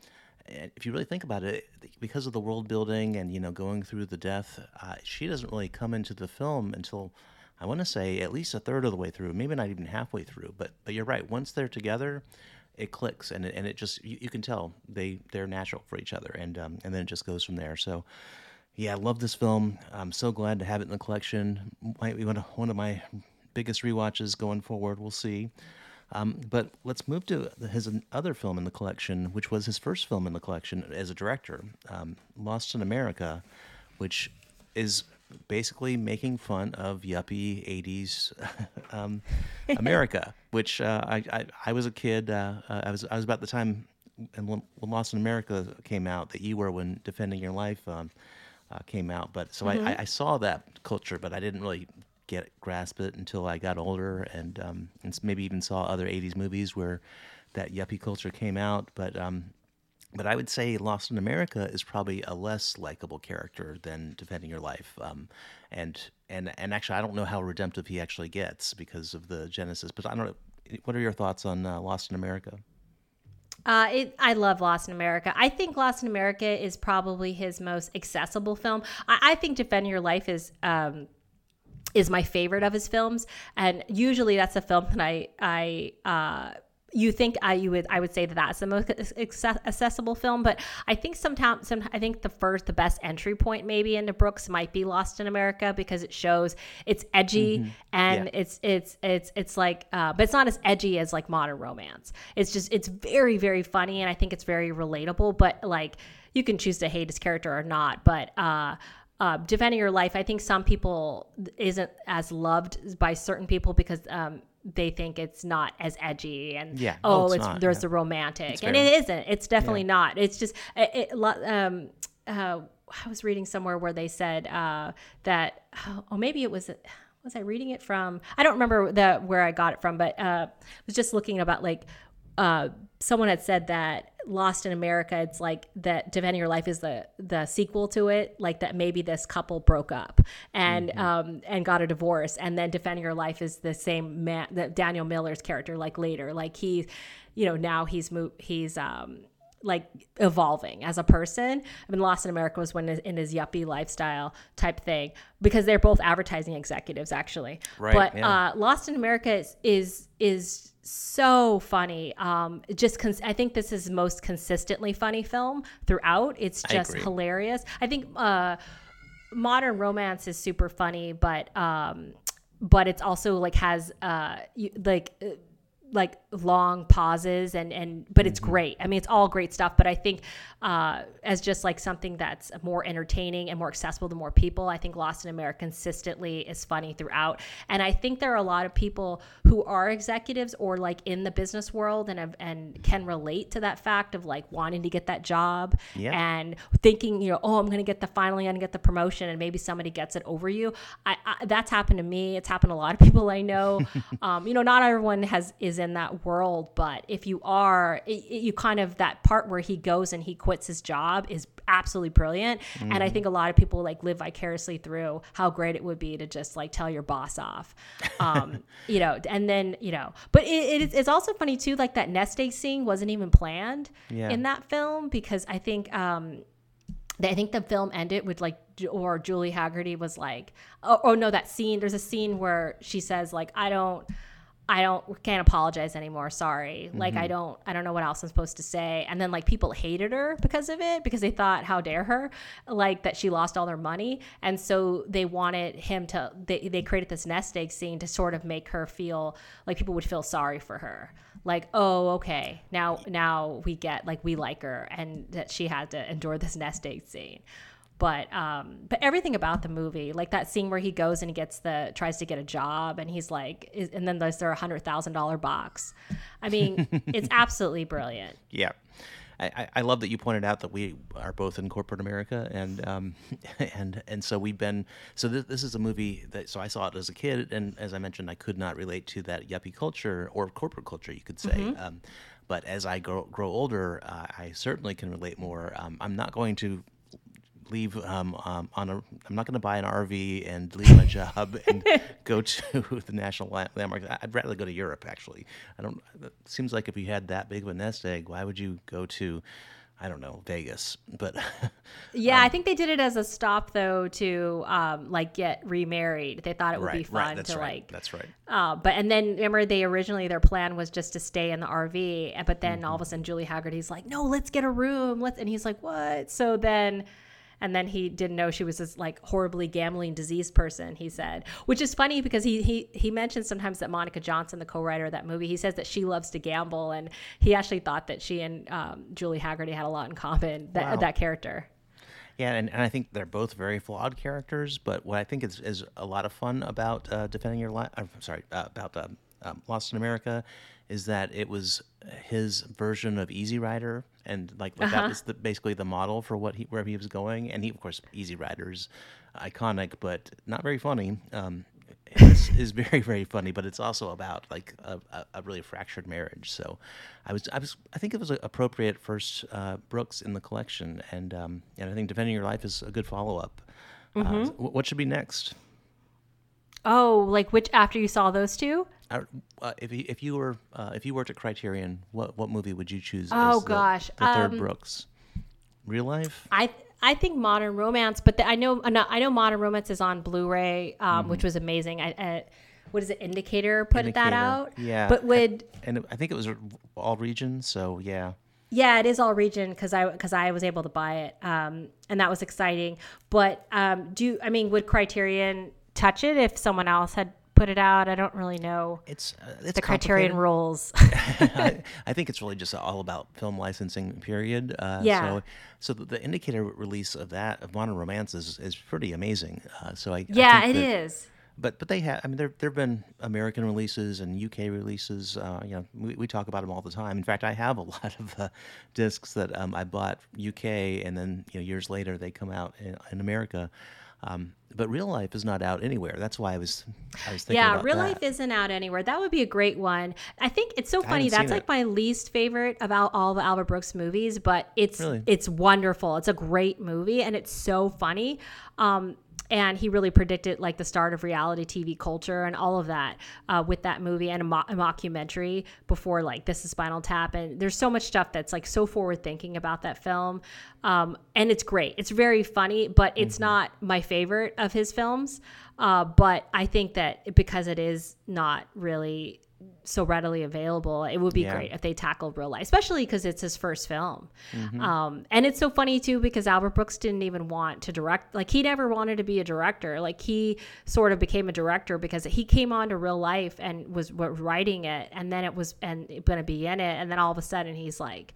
if you really think about it, because of the world building and you know going through the death, uh, she doesn't really come into the film until, I want to say, at least a third of the way through, maybe not even halfway through. But but you're right. Once they're together, it clicks, and it, and it just you, you can tell they they're natural for each other, and um and then it just goes from there. So yeah, I love this film. I'm so glad to have it in the collection. Might be one of, one of my biggest rewatches going forward. We'll see. Um, but let's move to his other film in the collection, which was his first film in the collection as a director, um, Lost in America, which is basically making fun of yuppie eighties um, America, which uh, I, I I was a kid. Uh, I was I was about the time and when, when Lost in America came out that you were when Defending Your Life um, uh, came out. But so mm-hmm. I, I saw that culture, but I didn't really get grasp it until I got older and um, and maybe even saw other eighties movies where that yuppie culture came out. But um, But I would say Lost in America is probably a less likable character than Defending Your Life, um, and and and actually I don't know how redemptive he actually gets because of the Genesis. But I don't know. What are your thoughts on uh, Lost in America? Uh, it, I love Lost in America. I think Lost in America is probably his most accessible film. I, I think Defend Your Life is um, is my favorite of his films, and usually that's a film that I I uh, you think I you would I would say that that's the most accessible film, but I think sometimes some, I think the first the best entry point maybe into Brooks might be Lost in America, because it shows it's edgy mm-hmm. and yeah. it's it's it's it's like uh, but it's not as edgy as like Modern Romance. It's just it's very very funny, and I think it's very relatable. But like you can choose to hate his character or not, but. Uh, Uh, Defending Your Life, I think some people isn't as loved by certain people because um, they think it's not as edgy and yeah, oh, no, it's, it's there's yeah. the romantic, and it isn't. It's definitely yeah. not. It's just it. it um, uh, I was reading somewhere where they said uh, that, oh, maybe it was. Was I reading it from? I don't remember the where I got it from, but uh, I was just looking about like uh, someone had said that. Lost in America, it's like that Defending Your Life is the the sequel to it, like that maybe this couple broke up and mm-hmm. um and got a divorce, and then Defending Your Life is the same man that Daniel Miller's character, like later, like he, you know, now he's moved he's um like evolving as a person. I mean, Lost in America was when his, in his yuppie lifestyle type thing, because they're both advertising executives actually. Right. But yeah. uh, Lost in America is is, is so funny. Um, just cons- I think this is most consistently funny film throughout. It's just I hilarious. I think uh, Modern Romance is super funny, but um, but it's also like has uh, you, like. Uh, like long pauses and, and, but it's mm-hmm. great. I mean, it's all great stuff, but I think, uh, as just like something that's more entertaining and more accessible to more people, I think Lost in America consistently is funny throughout. And I think there are a lot of people who are executives or like in the business world and, and can relate to that fact of like wanting to get that job yeah. and thinking, you know, oh, I'm going to get the, finally I'm going to get the promotion, and maybe somebody gets it over you. I, I that's happened to me. It's happened to a lot of people I know. um, you know, not everyone has, is in that world, but if you are it, it, you kind of that part where he goes and he quits his job is absolutely brilliant mm. and I think a lot of people like live vicariously through how great it would be to just like tell your boss off um you know, and then you know, but it, it, it's also funny too, like that nest egg scene wasn't even planned yeah. in that film, because I think um I think the film ended with like, or Julie Hagerty was like oh, oh no that scene there's a scene where she says like I don't I don't can't apologize anymore. Sorry. Mm-hmm. Like I don't I don't know what else I'm supposed to say. And then like people hated her because of it, because they thought how dare her, like that she lost all their money. And so they wanted him to they, they created this nest egg scene to sort of make her feel like people would feel sorry for her. Like, oh, okay. Now now we get like we like her, and that she had to endure this nest egg scene. But um, but everything about the movie, like that scene where he goes and he gets the tries to get a job, and he's like, is, and then there's their one hundred thousand dollars box. I mean, it's absolutely brilliant. Yeah, I, I love that you pointed out that we are both in corporate America, and um, and and so we've been. So this, this is a movie that so I saw it as a kid, and as I mentioned, I could not relate to that yuppie culture or corporate culture, you could say. Mm-hmm. Um, but as I grow, grow older, uh, I certainly can relate more. Um, I'm not going to. Leave um, um, on a. I'm not going to buy an R V and leave my job and go to the national landmark. I'd rather go to Europe. Actually, I don't. It seems like if you had that big of a nest egg, why would you go to, I don't know, Vegas? But yeah, um, I think they did it as a stop though to um, like get remarried. They thought it would right, be fun right, that's to right, like. That's right. Uh, but and then remember, they originally their plan was just to stay in the R V, but then mm-hmm. all of a sudden Julie Hagerty's like, no, let's get a room. Let's and he's like, what? So then. And then he didn't know she was this like horribly gambling disease person, he said, which is funny because he he he mentions sometimes that Monica Johnson, the co-writer of that movie, he says that she loves to gamble. And he actually thought that she and um, Julie Hagerty had a lot in common, that, wow. that character. Yeah, and, and I think they're both very flawed characters. But what I think is, is a lot of fun about uh, Defending Your Life, I'm sorry, uh, about um, um, Lost in America is that it was his version of Easy Rider. And like, like uh-huh. that was the, basically the model for what he, where he was going. And he, of course, Easy Rider's iconic, but not very funny. Um, is, is very, very funny, but it's also about like a, a really fractured marriage. So, I was, I was, I think it was appropriate first uh, Brooks in the collection, and um, and I think Defending Your Life is a good follow up. Mm-hmm. Uh, what should be next? Oh, like which after you saw those two? I, uh, if you, if you were uh, if you worked at Criterion, what what movie would you choose? Oh as gosh, the, the third um, Brooks, Real Life. I I think Modern Romance, but the, I know I know Modern Romance is on Blu-ray, um, mm-hmm. which was amazing. I, I, what is it? Indicator put Indicator. that out. Yeah, but would I, and I think it was all region. So yeah. Yeah, it is all region because I because I was able to buy it, um, and that was exciting. But um, do I mean would Criterion touch it if someone else had put it out? I don't really know. It's, uh, it's the Criterion rules. I, I think it's really just all about film licensing. Period. Uh, yeah. So, so the, the Indicator release of that of Modern Romance is, is pretty amazing. Uh, so I yeah, I think it that, is. But but they have, I mean, there there have been American releases and U K releases. Uh, you know, we, we talk about them all the time. In fact, I have a lot of uh, discs that um, I bought U K, and then you know years later they come out in, in America. Um, but Real Life is not out anywhere. That's why I was I was thinking yeah, about Real that. Life isn't out anywhere. That would be a great one. I think it's so funny. That's like it. my least favorite of all, all the Albert Brooks movies, but it's really? it's wonderful. It's a great movie, and it's so funny. Um, And he really predicted like the start of reality T V culture and all of that uh, with that movie and a, mo- a mockumentary before like This Is Spinal Tap. And there's so much stuff that's like so forward thinking about that film. Um, and it's great. It's very funny, but it's mm-hmm. not my favorite of his films. Uh, but I think that because it is not really so readily available, it would be yeah. great if they tackled Real Life, especially because it's his first film. Mm-hmm. Um, and it's so funny too, because Albert Brooks didn't even want to direct, like he never wanted to be a director. Like he sort of became a director because he came on to Real Life and was writing it. And then it was, and going to be in it. And then all of a sudden he's like,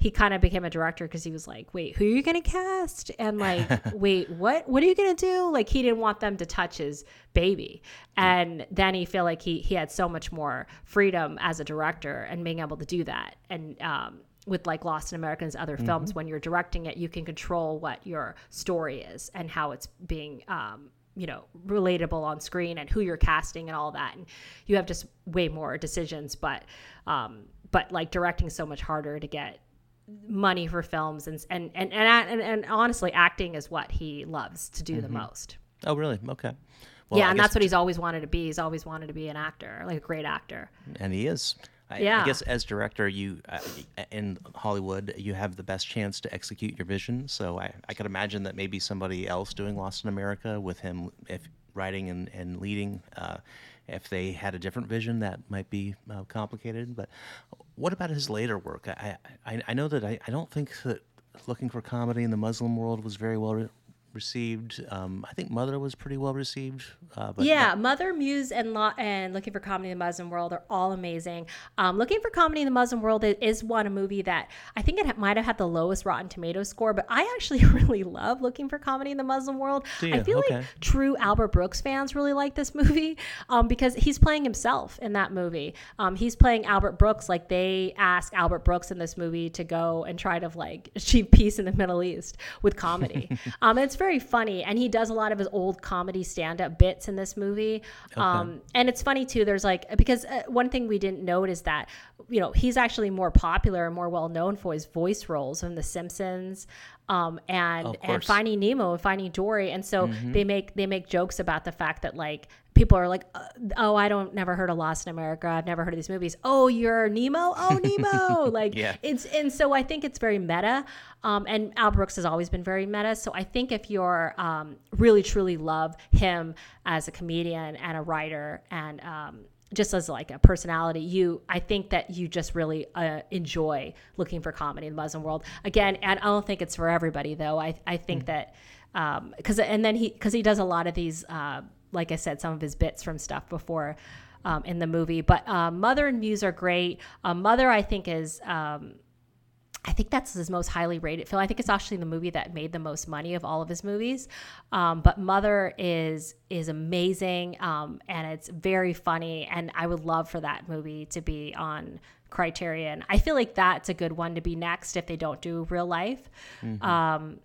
he kind of became a director because he was like, wait, who are you going to cast? And like, wait, what, what are you going to do? Like he didn't want them to touch his baby. And then he feel like he, he had so much more freedom as a director and being able to do that. And, um, with like Lost in America and other films, mm-hmm. when you're directing it, you can control what your story is and how it's being, um, you know, relatable on screen and who you're casting and all that. And you have just way more decisions, but, um, but like directing so much harder to get money for films and and and and, and, and honestly acting is what he loves to do mm-hmm. the most. Oh really? Okay. Well, yeah, I and that's what he's always wanted to be. He's always wanted to be an actor, like a great actor. And he is. I, yeah. I guess as director, you uh, in Hollywood, you have the best chance to execute your vision. So I, I could imagine that maybe somebody else doing Lost in America with him if writing and, and leading uh, if they had a different vision, that might be uh, complicated. But what about his later work? I I, I know that I, I don't think that Looking for Comedy in the Muslim World was very well re- received. Um, I think Mother was pretty well received. Uh, but yeah, that- Mother, Muse, and Lo- and Looking for Comedy in the Muslim World are all amazing. Um, Looking for Comedy in the Muslim World is one a movie that I think it ha- might have had the lowest Rotten Tomatoes score, but I actually really love Looking for Comedy in the Muslim World. I feel okay. like true Albert Brooks fans really like this movie um, because he's playing himself in that movie. Um, he's playing Albert Brooks. Like they ask Albert Brooks in this movie to go and try to like achieve peace in the Middle East with comedy. um, it's very very funny, and he does a lot of his old comedy stand-up bits in this movie. Okay. Um, and it's funny too, there's like, because uh, one thing we didn't note is that, you know, he's actually more popular and more well known for his voice roles from The Simpsons um, and, and Finding Nemo and Finding Dory. And so mm-hmm. they make they make jokes about the fact that like people are like, oh, I don't never heard of Lost in America. I've never heard of these movies. Oh, you're Nemo. Oh, Nemo. Like yeah. it's and so I think it's very meta. Um, and Al Brooks has always been very meta. So I think if you're um, really, truly love him as a comedian and a writer and um, just as like a personality, you I think that you just really uh, enjoy Looking for Comedy in the Muslim World. Again, and I don't think it's for everybody, though. I, I think mm. that um, because and then he because he does a lot of these. Uh, Like I said, some of his bits from stuff before um, in the movie. But uh, Mother and Muse are great. Uh, Mother, I think, is... Um, I think that's his most highly rated film. I think it's actually the movie that made the most money of all of his movies. Um, but Mother is is amazing, um, and it's very funny. And I would love for that movie to be on Criterion. I feel like that's a good one to be next if they don't do Real Life. Mm-hmm. Um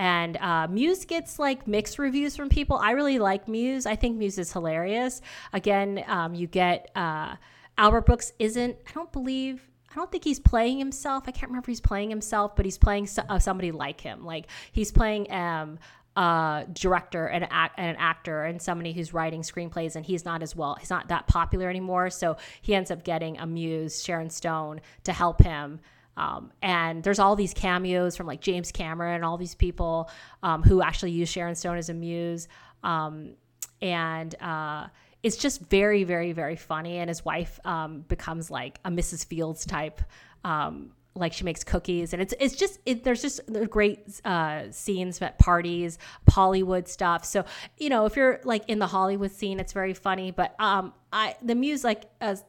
And uh, Muse gets like mixed reviews from people. I really like Muse. I think Muse is hilarious. Again, um, you get uh, Albert Brooks isn't, I don't believe, I don't think he's playing himself. I can't remember if he's playing himself, but he's playing so- uh, somebody like him. Like he's playing um, uh, director and, act, and an actor and somebody who's writing screenplays, and he's not as well, he's not that popular anymore. So he ends up getting a muse, Sharon Stone, to help him. Um, and there's all these cameos from like James Cameron and all these people um, who actually use Sharon Stone as a muse. Um, and uh, it's just very, very, very funny. And his wife um, becomes like a Missus Fields type, um, like she makes cookies. And it's it's just, it, there's just great uh, scenes at parties, Hollywood stuff. So, you know, if you're like in the Hollywood scene, it's very funny. But um, I the muse, like, as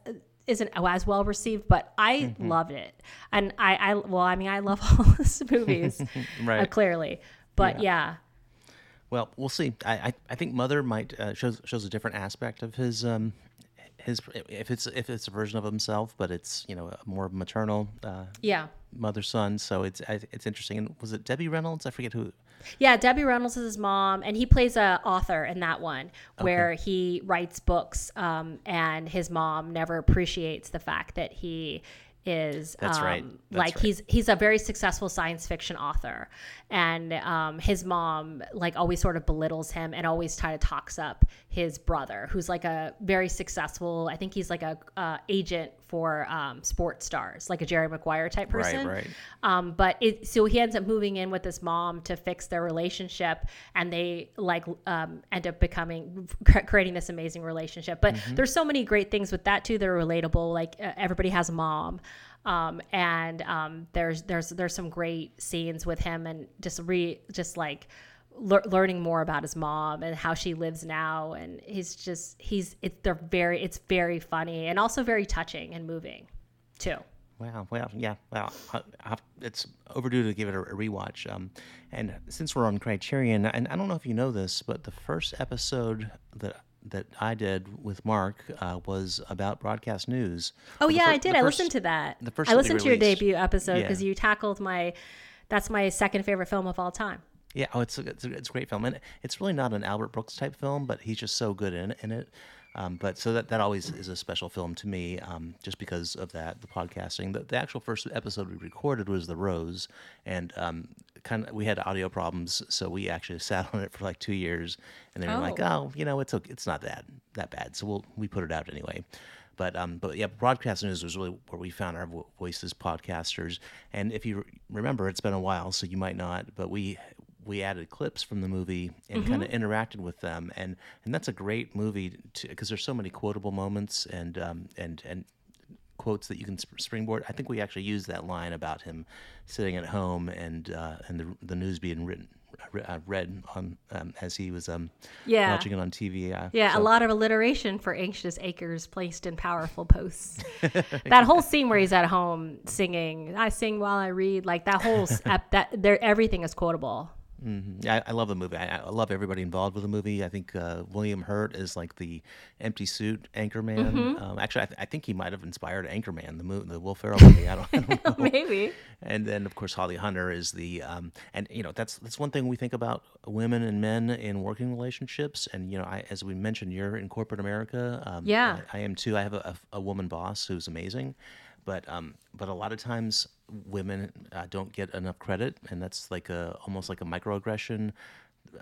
isn't as well received, but I mm-hmm. loved it. And I, I, well, I mean, I love all those movies, right. uh, clearly, but yeah. yeah. Well, we'll see. I, I, I think Mother might, uh, shows, shows a different aspect of his, um, his, if it's, if it's a version of himself, but it's, you know, more maternal, uh, yeah. mother, son. So it's, it's interesting. And was it Debbie Reynolds? I forget who. Yeah. Debbie Reynolds is his mom, and he plays a author in that one where okay. he writes books. Um, and his mom never appreciates the fact that he is, That's um, right. That's like right. he's, he's a very successful science fiction author, and, um, his mom like always sort of belittles him and always try to talks up his brother, who's like a very successful, I think he's like a, uh, agent for, um, sports stars, like a Jerry Maguire type person. Right, right. Um, but it, so he ends up moving in with his mom to fix their relationship, and they like, um, end up becoming, creating this amazing relationship. But mm-hmm. there's so many great things with that too. They're relatable. Like uh, everybody has a mom. Um, and, um, there's, there's, there's some great scenes with him and just re, just like le- learning more about his mom and how she lives now. And he's just, he's, it, they're very, it's very funny and also very touching and moving too. Wow. Well, yeah. Wow. I, I, it's overdue to give it a, a rewatch. Um, and since we're on Criterion, and I don't know if you know this, but the first episode that that I did with Mark uh, was about broadcast news. Oh yeah, fir- I did. I first, listened to that. The first I listened to your debut episode because yeah. you tackled my, that's my second favorite film of all time. Yeah. Oh, it's a, it's, a, it's a great film. And it's really not an Albert Brooks type film, but he's just so good in, in it. Um, but so that, that always is a special film to me, um, just because of that, the podcasting. The, the actual first episode we recorded was The Rose, and um, kind of we had audio problems, so we actually sat on it for like two years, and then oh. we were like, oh, you know, it's okay. It's not that that bad, so we'll we put it out anyway. But um, but yeah, Broadcast News was really where we found our voices, podcasters. And if you re- remember, it's been a while, so you might not, but we. we added clips from the movie and mm-hmm. kind of interacted with them. And, and that's a great movie because there's so many quotable moments and, um, and, and quotes that you can sp- springboard. I think we actually used that line about him sitting at home and, uh, and the, the news being written, uh, read on, um, as he was, um, yeah. watching it on T V. Uh, yeah. So. A lot of alliteration for anxious acres placed in powerful posts. That whole scene where he's at home singing, I sing while I read, like that whole, ep- that there, everything is quotable. Mm-hmm. I, I love the movie. I, I love everybody involved with the movie. I think uh, William Hurt is like the empty suit anchorman. Mm-hmm. Um, actually, I, th- I think he might have inspired Anchorman, the movie, the Will Ferrell movie. I don't, I don't know. Maybe. And then, of course, Holly Hunter is the um, and you know that's that's one thing we think about women and men in working relationships. And you know, I, as we mentioned, you're in corporate America. Um, yeah, I, I am too. I have a, a woman boss who's amazing. But um, but a lot of times women uh, don't get enough credit, and that's like a almost like a microaggression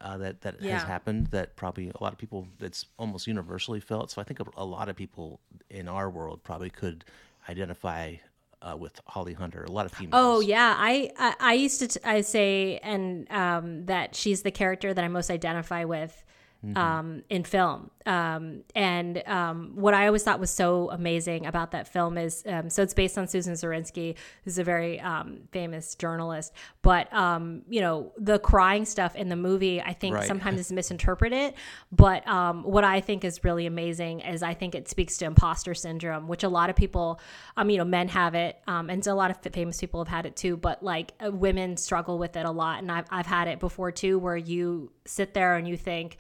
uh, that that yeah. has happened. That probably a lot of people, that's almost universally felt. So I think a, a lot of people in our world probably could identify uh, with Holly Hunter. A lot of females. Oh yeah, I I, I used to t- I say and um, that she's the character that I most identify with. Mm-hmm. Um, in film. Um, and um, what I always thought was so amazing about that film is, um, so it's based on Susan Zirinsky, who's a very um, famous journalist. But, um, you know, the crying stuff in the movie, I think right. sometimes is misinterpreted. But um, what I think is really amazing is I think it speaks to imposter syndrome, which a lot of people, um, you know, men have it. Um, and so a lot of famous people have had it too. But like uh, women struggle with it a lot. And I've, I've had it before too, where you sit there and you think,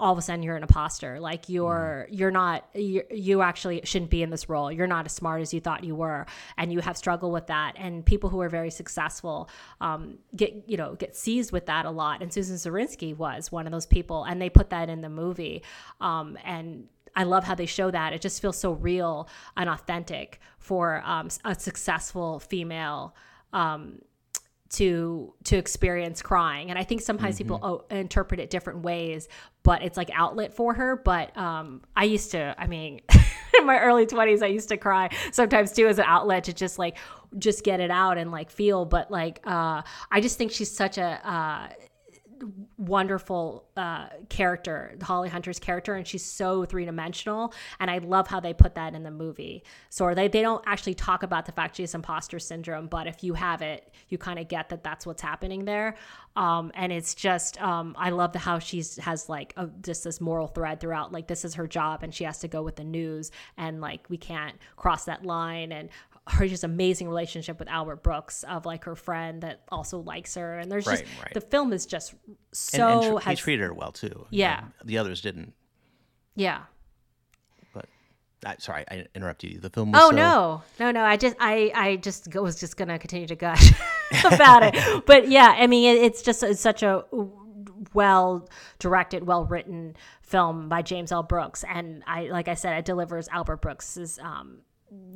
all of a sudden you're an imposter. Like you're, mm. you're not, you're, you actually shouldn't be in this role. You're not as smart as you thought you were. And you have struggled with that. And people who are very successful um, get, you know, get seized with that a lot. And Susan Zirinsky was one of those people. And they put that in the movie. Um, and I love how they show that. It just feels so real and authentic for um, a successful female um, to to experience crying. And I think sometimes mm-hmm. people oh, interpret it different ways, but it's like outlet for her. But um, I used to, I mean, in my early twenties, I used to cry sometimes too as an outlet to just like, just get it out and like feel. But like, uh, I just think she's such a uh, wonderful uh, character, Holly Hunter's character. And she's so three dimensional. And I love how they put that in the movie. So they, they don't actually talk about the fact she has imposter syndrome, but if you have it, you kind of get that that's what's happening there. Um, and it's just, um, I love the, how she's has like a, just this moral thread throughout, like this is her job and she has to go with the news and like, we can't cross that line. And her just amazing relationship with Albert Brooks of like her friend that also likes her. And there's right, just, right. the film is just so. And, and tr- has, he treated her well too. Yeah. And the others didn't. Yeah. But I, sorry, I interrupted you. The film was Oh so... no, no, no. I just, I, I just was just going to continue to gush about it. But yeah, I mean, it, it's just it's such a well directed, well written film by James L. Brooks. And I, like I said, it delivers Albert Brooks's, um,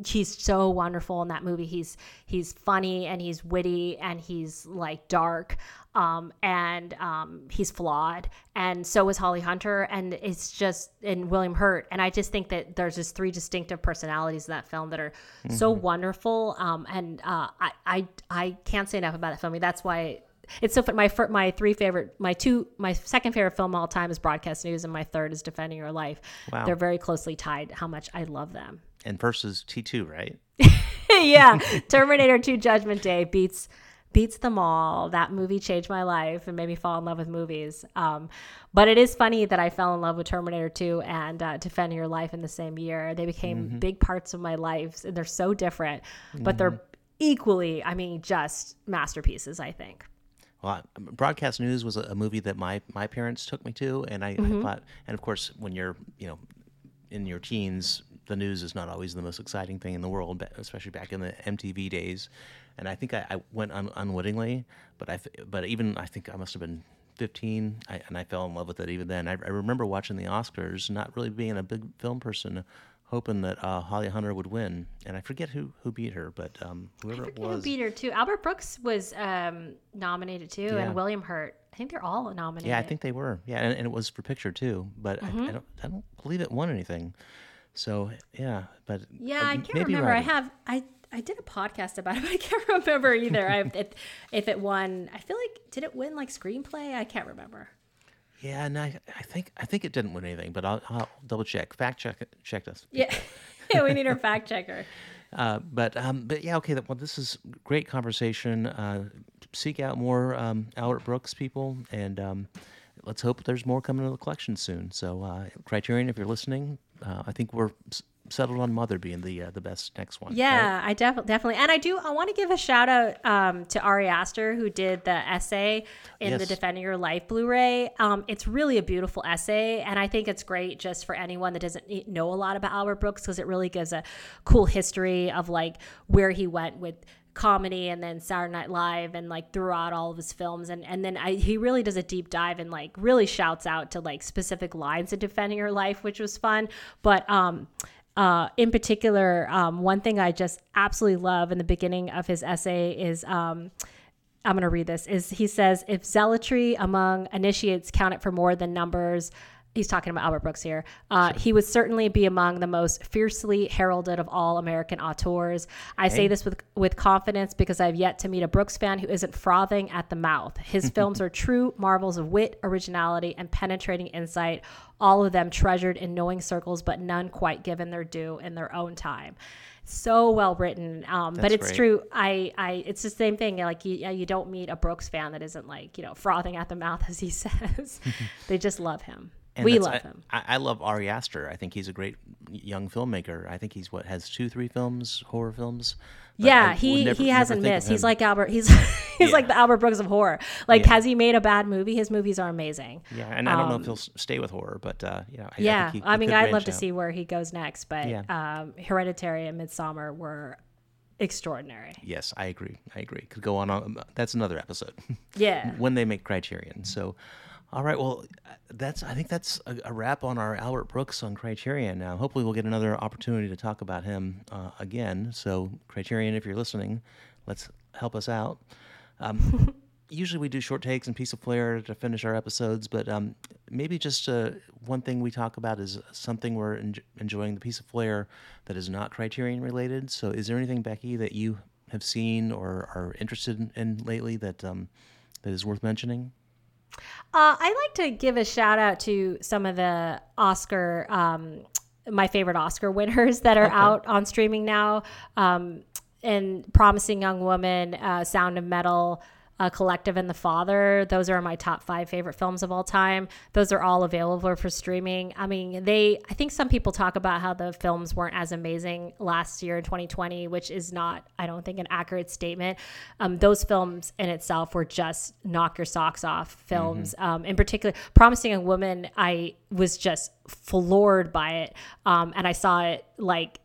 he's so wonderful in that movie. He's he's funny and he's witty and he's like dark um, and um, he's flawed. And so is Holly Hunter and it's just and William Hurt. And I just think that there's just three distinctive personalities in that film that are mm-hmm. so wonderful. Um, and uh, I, I I can't say enough about that film. I mean, that's why it's so fun. My my three favorite, my two, my second favorite film of all time is Broadcast News, and my third is Defending Your Life. Wow. They're very closely tied. How much I love them. And versus T two, right? Yeah. Terminator two Judgment Day beats beats them all. That movie changed my life and made me fall in love with movies. Um, but it is funny that I fell in love with Terminator two and uh, Defending Your Life in the same year. They became mm-hmm. big parts of my life, and they're so different. But mm-hmm. they're equally, I mean, just masterpieces, I think. Well, Broadcast News was a movie that my, my parents took me to, and I, mm-hmm. I thought, and of course, when you're, you know, in your teens, the news is not always the most exciting thing in the world, especially back in the M T V days. And I think I, I went un, unwittingly, but I, but even I think I must have been fifteen, I, and I fell in love with it even then. I, I remember watching the Oscars, not really being a big film person, hoping that uh, Holly Hunter would win. And I forget who, who beat her, but um, whoever I it was. Who beat her too? Albert Brooks was um, nominated too, yeah. And William Hurt. I think they're all nominated. Yeah, I think they were. Yeah, and, and it was for picture too, but mm-hmm. I, I don't, I don't believe it won anything. So yeah, but yeah, I can't remember. Right. I have I I did a podcast about it, but I can't remember either. I if, if it won, I feel like did it win like screenplay? I can't remember. Yeah, and no, I I think I think it didn't win anything, but I'll, I'll double check, fact check check us. Yeah, yeah, we need our fact checker. Uh, but um, but yeah, okay. Well, this is great conversation. Uh, seek out more um, Albert Brooks people, and um, let's hope there's more coming to the collection soon. So uh, Criterion, if you're listening. Uh, I think we're s- settled on Mother being the uh, the best next one. Yeah, right? I definitely, definitely, and I do. I want to give a shout out um, to Ari Aster, who did the essay in yes. the Defending Your Life Blu-ray. Um, it's really a beautiful essay, and I think it's great just for anyone that doesn't know a lot about Albert Brooks because it really gives a cool history of like where he went with comedy and then Saturday Night Live and like throughout all of his films and and then I, he really does a deep dive and like really shouts out to like specific lines in Defending Your Life, which was fun. But um uh in particular um one thing I just absolutely love in the beginning of his essay is um I'm gonna read this is he says, if zealotry among initiates counted for more than numbers. He's talking about Albert Brooks here. Uh, sure. He would certainly be among the most fiercely heralded of all American auteurs. I hey. say this with with confidence because I've yet to meet a Brooks fan who isn't frothing at the mouth. His films are true marvels of wit, originality, and penetrating insight, all of them treasured in knowing circles, but none quite given their due in their own time. So well written, um, but it's great. True. I, I, it's the same thing. Like you, you don't meet a Brooks fan that isn't like, you know, frothing at the mouth, as he says. They just love him. And we love I, him. I, I love Ari Aster. I think he's a great young filmmaker. I think he's what has two, three films, horror films. Yeah, I he, never, he hasn't missed. He's like Albert. He's he's yeah. like the Albert Brooks of horror. Like, yeah. has he made a bad movie? His movies are amazing. Yeah, and I don't um, know if he'll stay with horror, but uh, you know, I, yeah, I, think he, he I mean, I'd love out. to see where he goes next. But yeah. um, Hereditary and Midsommar were extraordinary. Yes, I agree. I agree. Could go on. on that's another episode. Yeah, when they make Criterion. So. All right, well, that's. I think that's a, a wrap on our Albert Brooks on Criterion now. Hopefully we'll get another opportunity to talk about him uh, again. So Criterion, if you're listening, let's help us out. Um, usually we do short takes and piece of flair to finish our episodes, but um, maybe just uh, one thing we talk about is something we're en- enjoying, the piece of flair that is not Criterion related. So is there anything, Becky, that you have seen or are interested in lately that um, that is worth mentioning? Uh, I'd like to give a shout out to some of the Oscar, um, my favorite Oscar winners that are okay. out on streaming now. Um, and Promising Young Woman, uh, Sound of Metal, A Collective, and The Father. Those are my top five favorite films of all time. Those are all available for streaming. I mean, they, I think some people talk about how the films weren't as amazing last year in twenty twenty, which is not, I don't think, an accurate statement. Um, those films in itself were just knock your socks off films. Mm-hmm. Um, in particular, Promising Young Woman, I was just floored by it. Um, and I saw it like,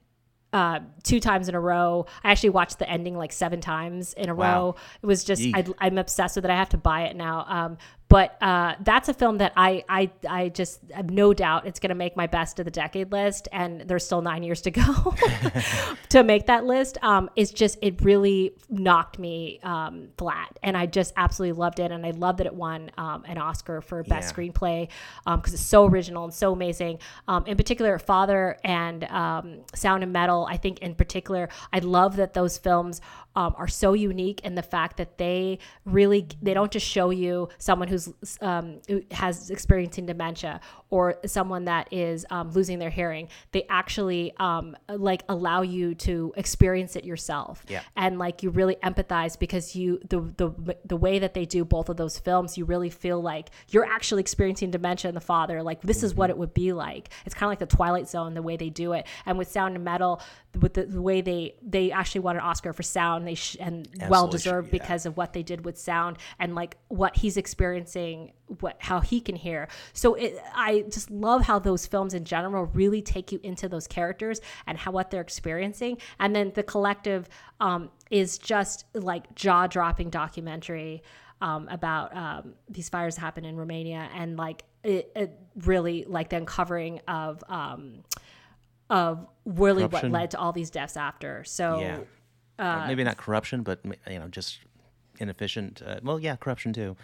Uh, two times in a row. I actually watched the ending like seven times in a wow. row. It was just, I, I'm obsessed with it. I have to buy it now. Um, but uh, that's a film that I, I, I just have no doubt it's going to make my best of the decade list. And there's still nine years to go to make that list. Um, it's just, it really knocked me um, flat. And I just absolutely loved it. And I love that it won um, an Oscar for Best yeah. Screenplay um, because it's so original and so amazing. Um, in particular, Father and um, Sound of Metal, I think in particular, I love that those films um, are so unique in the fact that they really, they don't just show you someone who who's um, has experiencing dementia or someone that is um, losing their hearing. They actually um, like allow you to experience it yourself. Yeah. And like you really empathize because you the, the the way that they do both of those films, you really feel like you're actually experiencing dementia in The Father. Like this mm-hmm. is what it would be like. It's kind of like The Twilight Zone, the way they do it. And with Sound and Metal, with the, the way they they actually won an Oscar for sound, they sh- and Absolutely. well deserved yeah. because of what they did with sound and like what he's experienced, what how he can hear. So it, I just love how those films in general really take you into those characters and how what they're experiencing. And then The Collective um, is just like jaw-dropping documentary um, about um, these fires that happened in Romania and like it, it really like the uncovering of um, of really corruption. What led to all these deaths after. So yeah. uh, well, maybe not corruption, but you know just. inefficient uh, well yeah corruption too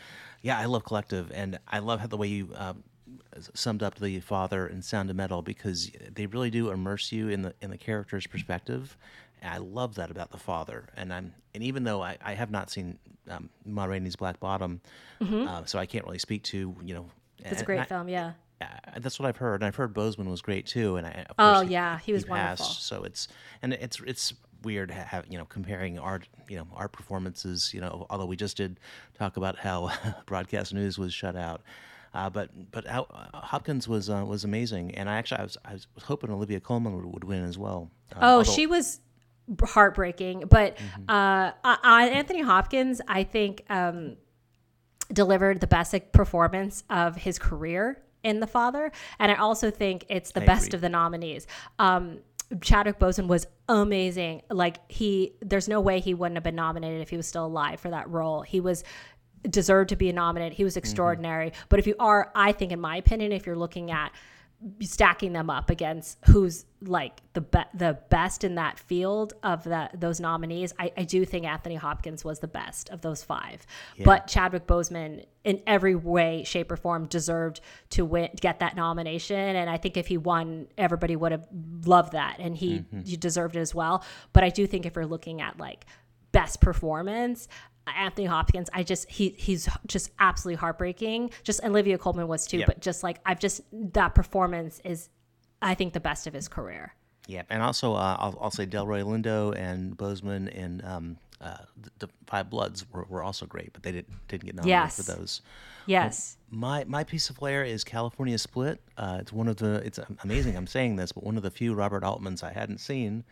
yeah I love Collective and I love how the way you uh, summed up The Father and Sound of Metal because they really do immerse you in the in the character's perspective, and I love that about The Father. And I'm and even though I, I have not seen um, Ma Rainey's Black Bottom mm-hmm. uh, so I can't really speak to you know it's a great I, film yeah I, that's what I've heard, and I've heard Boseman was great too, and I of oh he, yeah he was he passed, wonderful so it's and it's it's weird have you know comparing art you know art performances you know although we just did talk about how broadcast news was shut out uh but but how, uh, Hopkins was uh, was amazing, and I actually I was I was hoping Olivia Colman would, would win as well uh, oh although- she was heartbreaking but mm-hmm. uh I, Anthony Hopkins I think um delivered the best like, performance of his career in The Father, and I also think it's the I best agree. Of the nominees. um Chadwick Boseman was amazing. Like he, there's no way he wouldn't have been nominated if he was still alive for that role. He was deserved to be nominated. He was extraordinary. Mm-hmm. But if you are, I think, in my opinion, if you're looking at stacking them up against who's like the be- the best in that field of that those nominees, I, I do think Anthony Hopkins was the best of those five. Yeah. But Chadwick Boseman, in every way, shape, or form, deserved to win, get that nomination. And I think if he won, everybody would have loved that, and he, mm-hmm. he deserved it as well. But I do think if you're looking at like best performance, Anthony Hopkins, I just he he's just absolutely heartbreaking. Just Olivia Colman was too, yep. but just like I've just that performance is, I think, the best of his career. Yeah, and also uh, I'll, I'll say Delroy Lindo and Boseman and um, uh, the, the Five Bloods were, were also great, but they didn't didn't get nominated yes. for those. Yes. Um, my my piece of flair is California Split. Uh, it's one of the it's amazing. I'm saying this, but one of the few Robert Altmans I hadn't seen.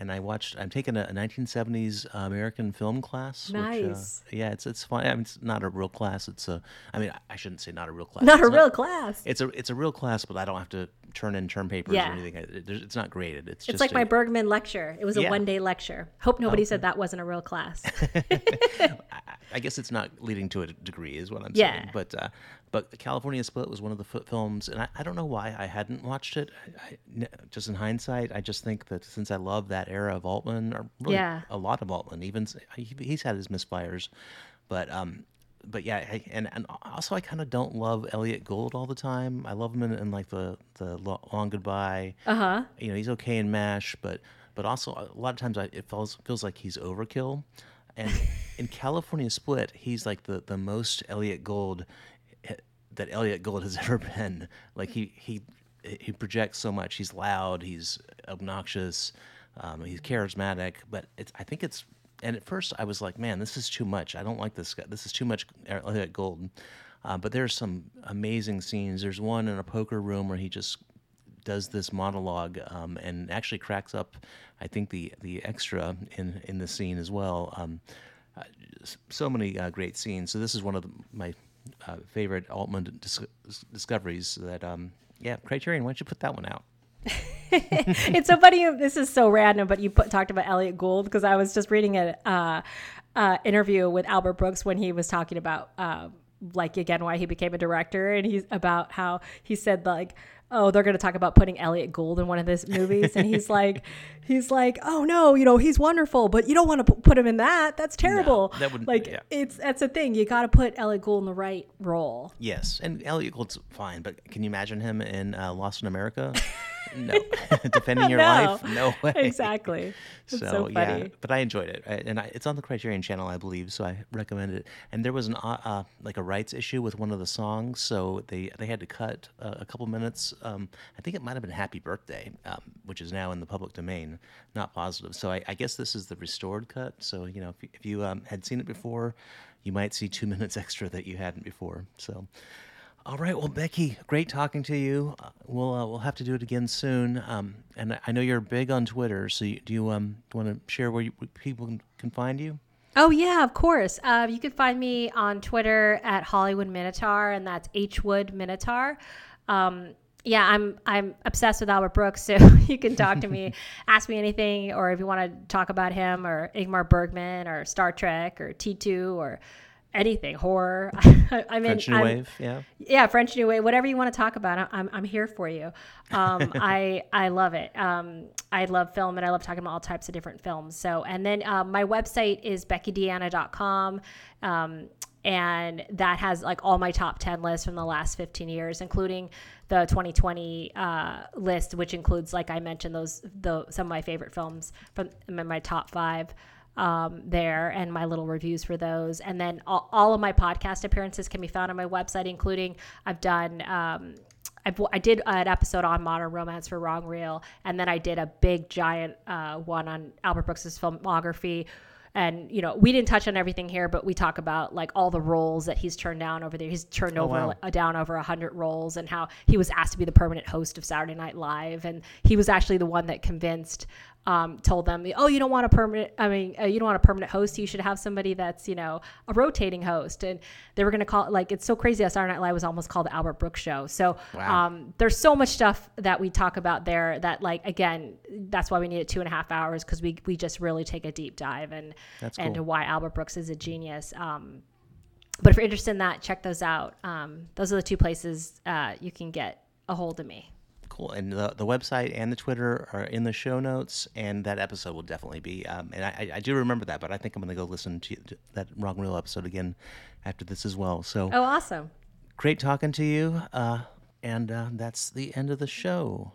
And I watched. I'm taking a nineteen seventies uh, American film class. Nice. Which, uh, yeah, it's it's fun. I mean, it's not a real class. It's a. I mean, I shouldn't say not a real class. Not it's a not, real class. It's a it's a real class, but I don't have to turn in term papers yeah. or anything. It, it's not graded. It's, it's just like a, my Bergman lecture. It was yeah. a one day lecture. Hope nobody okay. said that wasn't a real class. I guess it's not leading to a degree, is what I'm yeah. saying. But uh, but California Split was one of the f- films, and I, I don't know why I hadn't watched it. I, I, just in hindsight, I just think that since I love that era of Altman, or really yeah. a lot of Altman, even he, he's had his misfires, But um, but yeah, I, and and also I kind of don't love Elliot Gould all the time. I love him in, in like the the Long Goodbye. Uh huh. You know, he's okay in MASH, but but also a lot of times I, it feels feels like he's overkill. And in California Split, he's like the, the most Elliot Gould that Elliot Gould has ever been. Like he he he projects so much. He's loud. He's obnoxious. Um, he's charismatic. But it's I think it's. And at first, I was like, man, this is too much. I don't like this guy. This is too much Elliot Gould. Uh, but there's some amazing scenes. There's one in a poker room where he just does this monologue um, and actually cracks up, I think, the the extra in, in the scene as well. Um, uh, so many uh, great scenes. So this is one of the, my uh, favorite Altman dis- discoveries that, um, yeah, Criterion, why don't you put that one out? It's so funny. This is so random, but you put, talked about Elliot Gould because I was just reading an uh, uh, interview with Albert Brooks when he was talking about, uh, like, again, why he became a director. And he's about how he said, like, oh, they're going to talk about putting Elliot Gould in one of his movies. And he's like, he's like, oh, no, you know, he's wonderful, but you don't want to p- put him in that. That's terrible. No, that wouldn't, like, yeah. it's that's the thing. You got to put Elliot Gould in the right role. Yes. And Elliot Gould's fine. But can you imagine him in uh, Lost in America? No. Defending your no. life? No way. Exactly. It's so, so funny. Yeah, but I enjoyed it. And I, it's on the Criterion Channel, I believe, so I recommend it. And there was an uh, uh, like a rights issue with one of the songs, so they, they had to cut uh, a couple minutes. Um, I think it might have been Happy Birthday, um, which is now in the public domain, not positive. So I, I guess this is the restored cut. So, you know, if you, if you um, had seen it before, you might see two minutes extra that you hadn't before. So... All right, well, Becky, great talking to you. Uh, we'll uh, we'll have to do it again soon. Um, and I know you're big on Twitter, so you, do you um want to share where, you, where people can find you? Oh yeah, of course. Uh, you can find me on Twitter at Hollywood Minotaur, and that's Hwood Minotaur. Um, yeah, I'm I'm obsessed with Albert Brooks, so you can talk to me, ask me anything, or if you want to talk about him or Ingmar Bergman or Star Trek or T two or anything, horror. I mean, French New I'm, Wave, yeah, yeah, French New Wave, whatever you want to talk about, I'm I'm here for you. Um, I I love it. Um, I love film and I love talking about all types of different films. So, and then uh, my website is becky deanna dot com, um, and that has like all my top ten lists from the last fifteen years, including the twenty twenty uh, list, which includes, like I mentioned, those the some of my favorite films from my top five. Um, there and my little reviews for those. And then all, all of my podcast appearances can be found on my website, including I've done, um, I've, I did an episode on modern romance for Wrong Reel. And then I did a big giant uh, one on Albert Brooks's filmography. And, you know, we didn't touch on everything here, but we talk about like all the roles that he's turned down over there. He's turned oh, over wow. like, down over a hundred roles and how he was asked to be the permanent host of Saturday Night Live. And he was actually the one that convinced, um, told them, oh, you don't want a permanent, I mean, uh, you don't want a permanent host. You should have somebody that's, you know, a rotating host. And they were going to call it like, it's so crazy that Saturday Night Live was almost called the Albert Brooks Show. So wow. um, there's so much stuff that we talk about there that like, again, that's why we needed two and a half hours. Cause we, we just really take a deep dive and, That's and cool. why Albert Brooks is a genius. Um, but if you're interested in that, check those out. Um, those are the two places uh, you can get a hold of me. Cool. And the, the website and the Twitter are in the show notes, and that episode will definitely be. Um, and I, I do remember that, but I think I'm going to go listen to, to that Wrong Reel episode again after this as well. So. Oh, awesome. Great talking to you. Uh, and uh, that's the end of the show.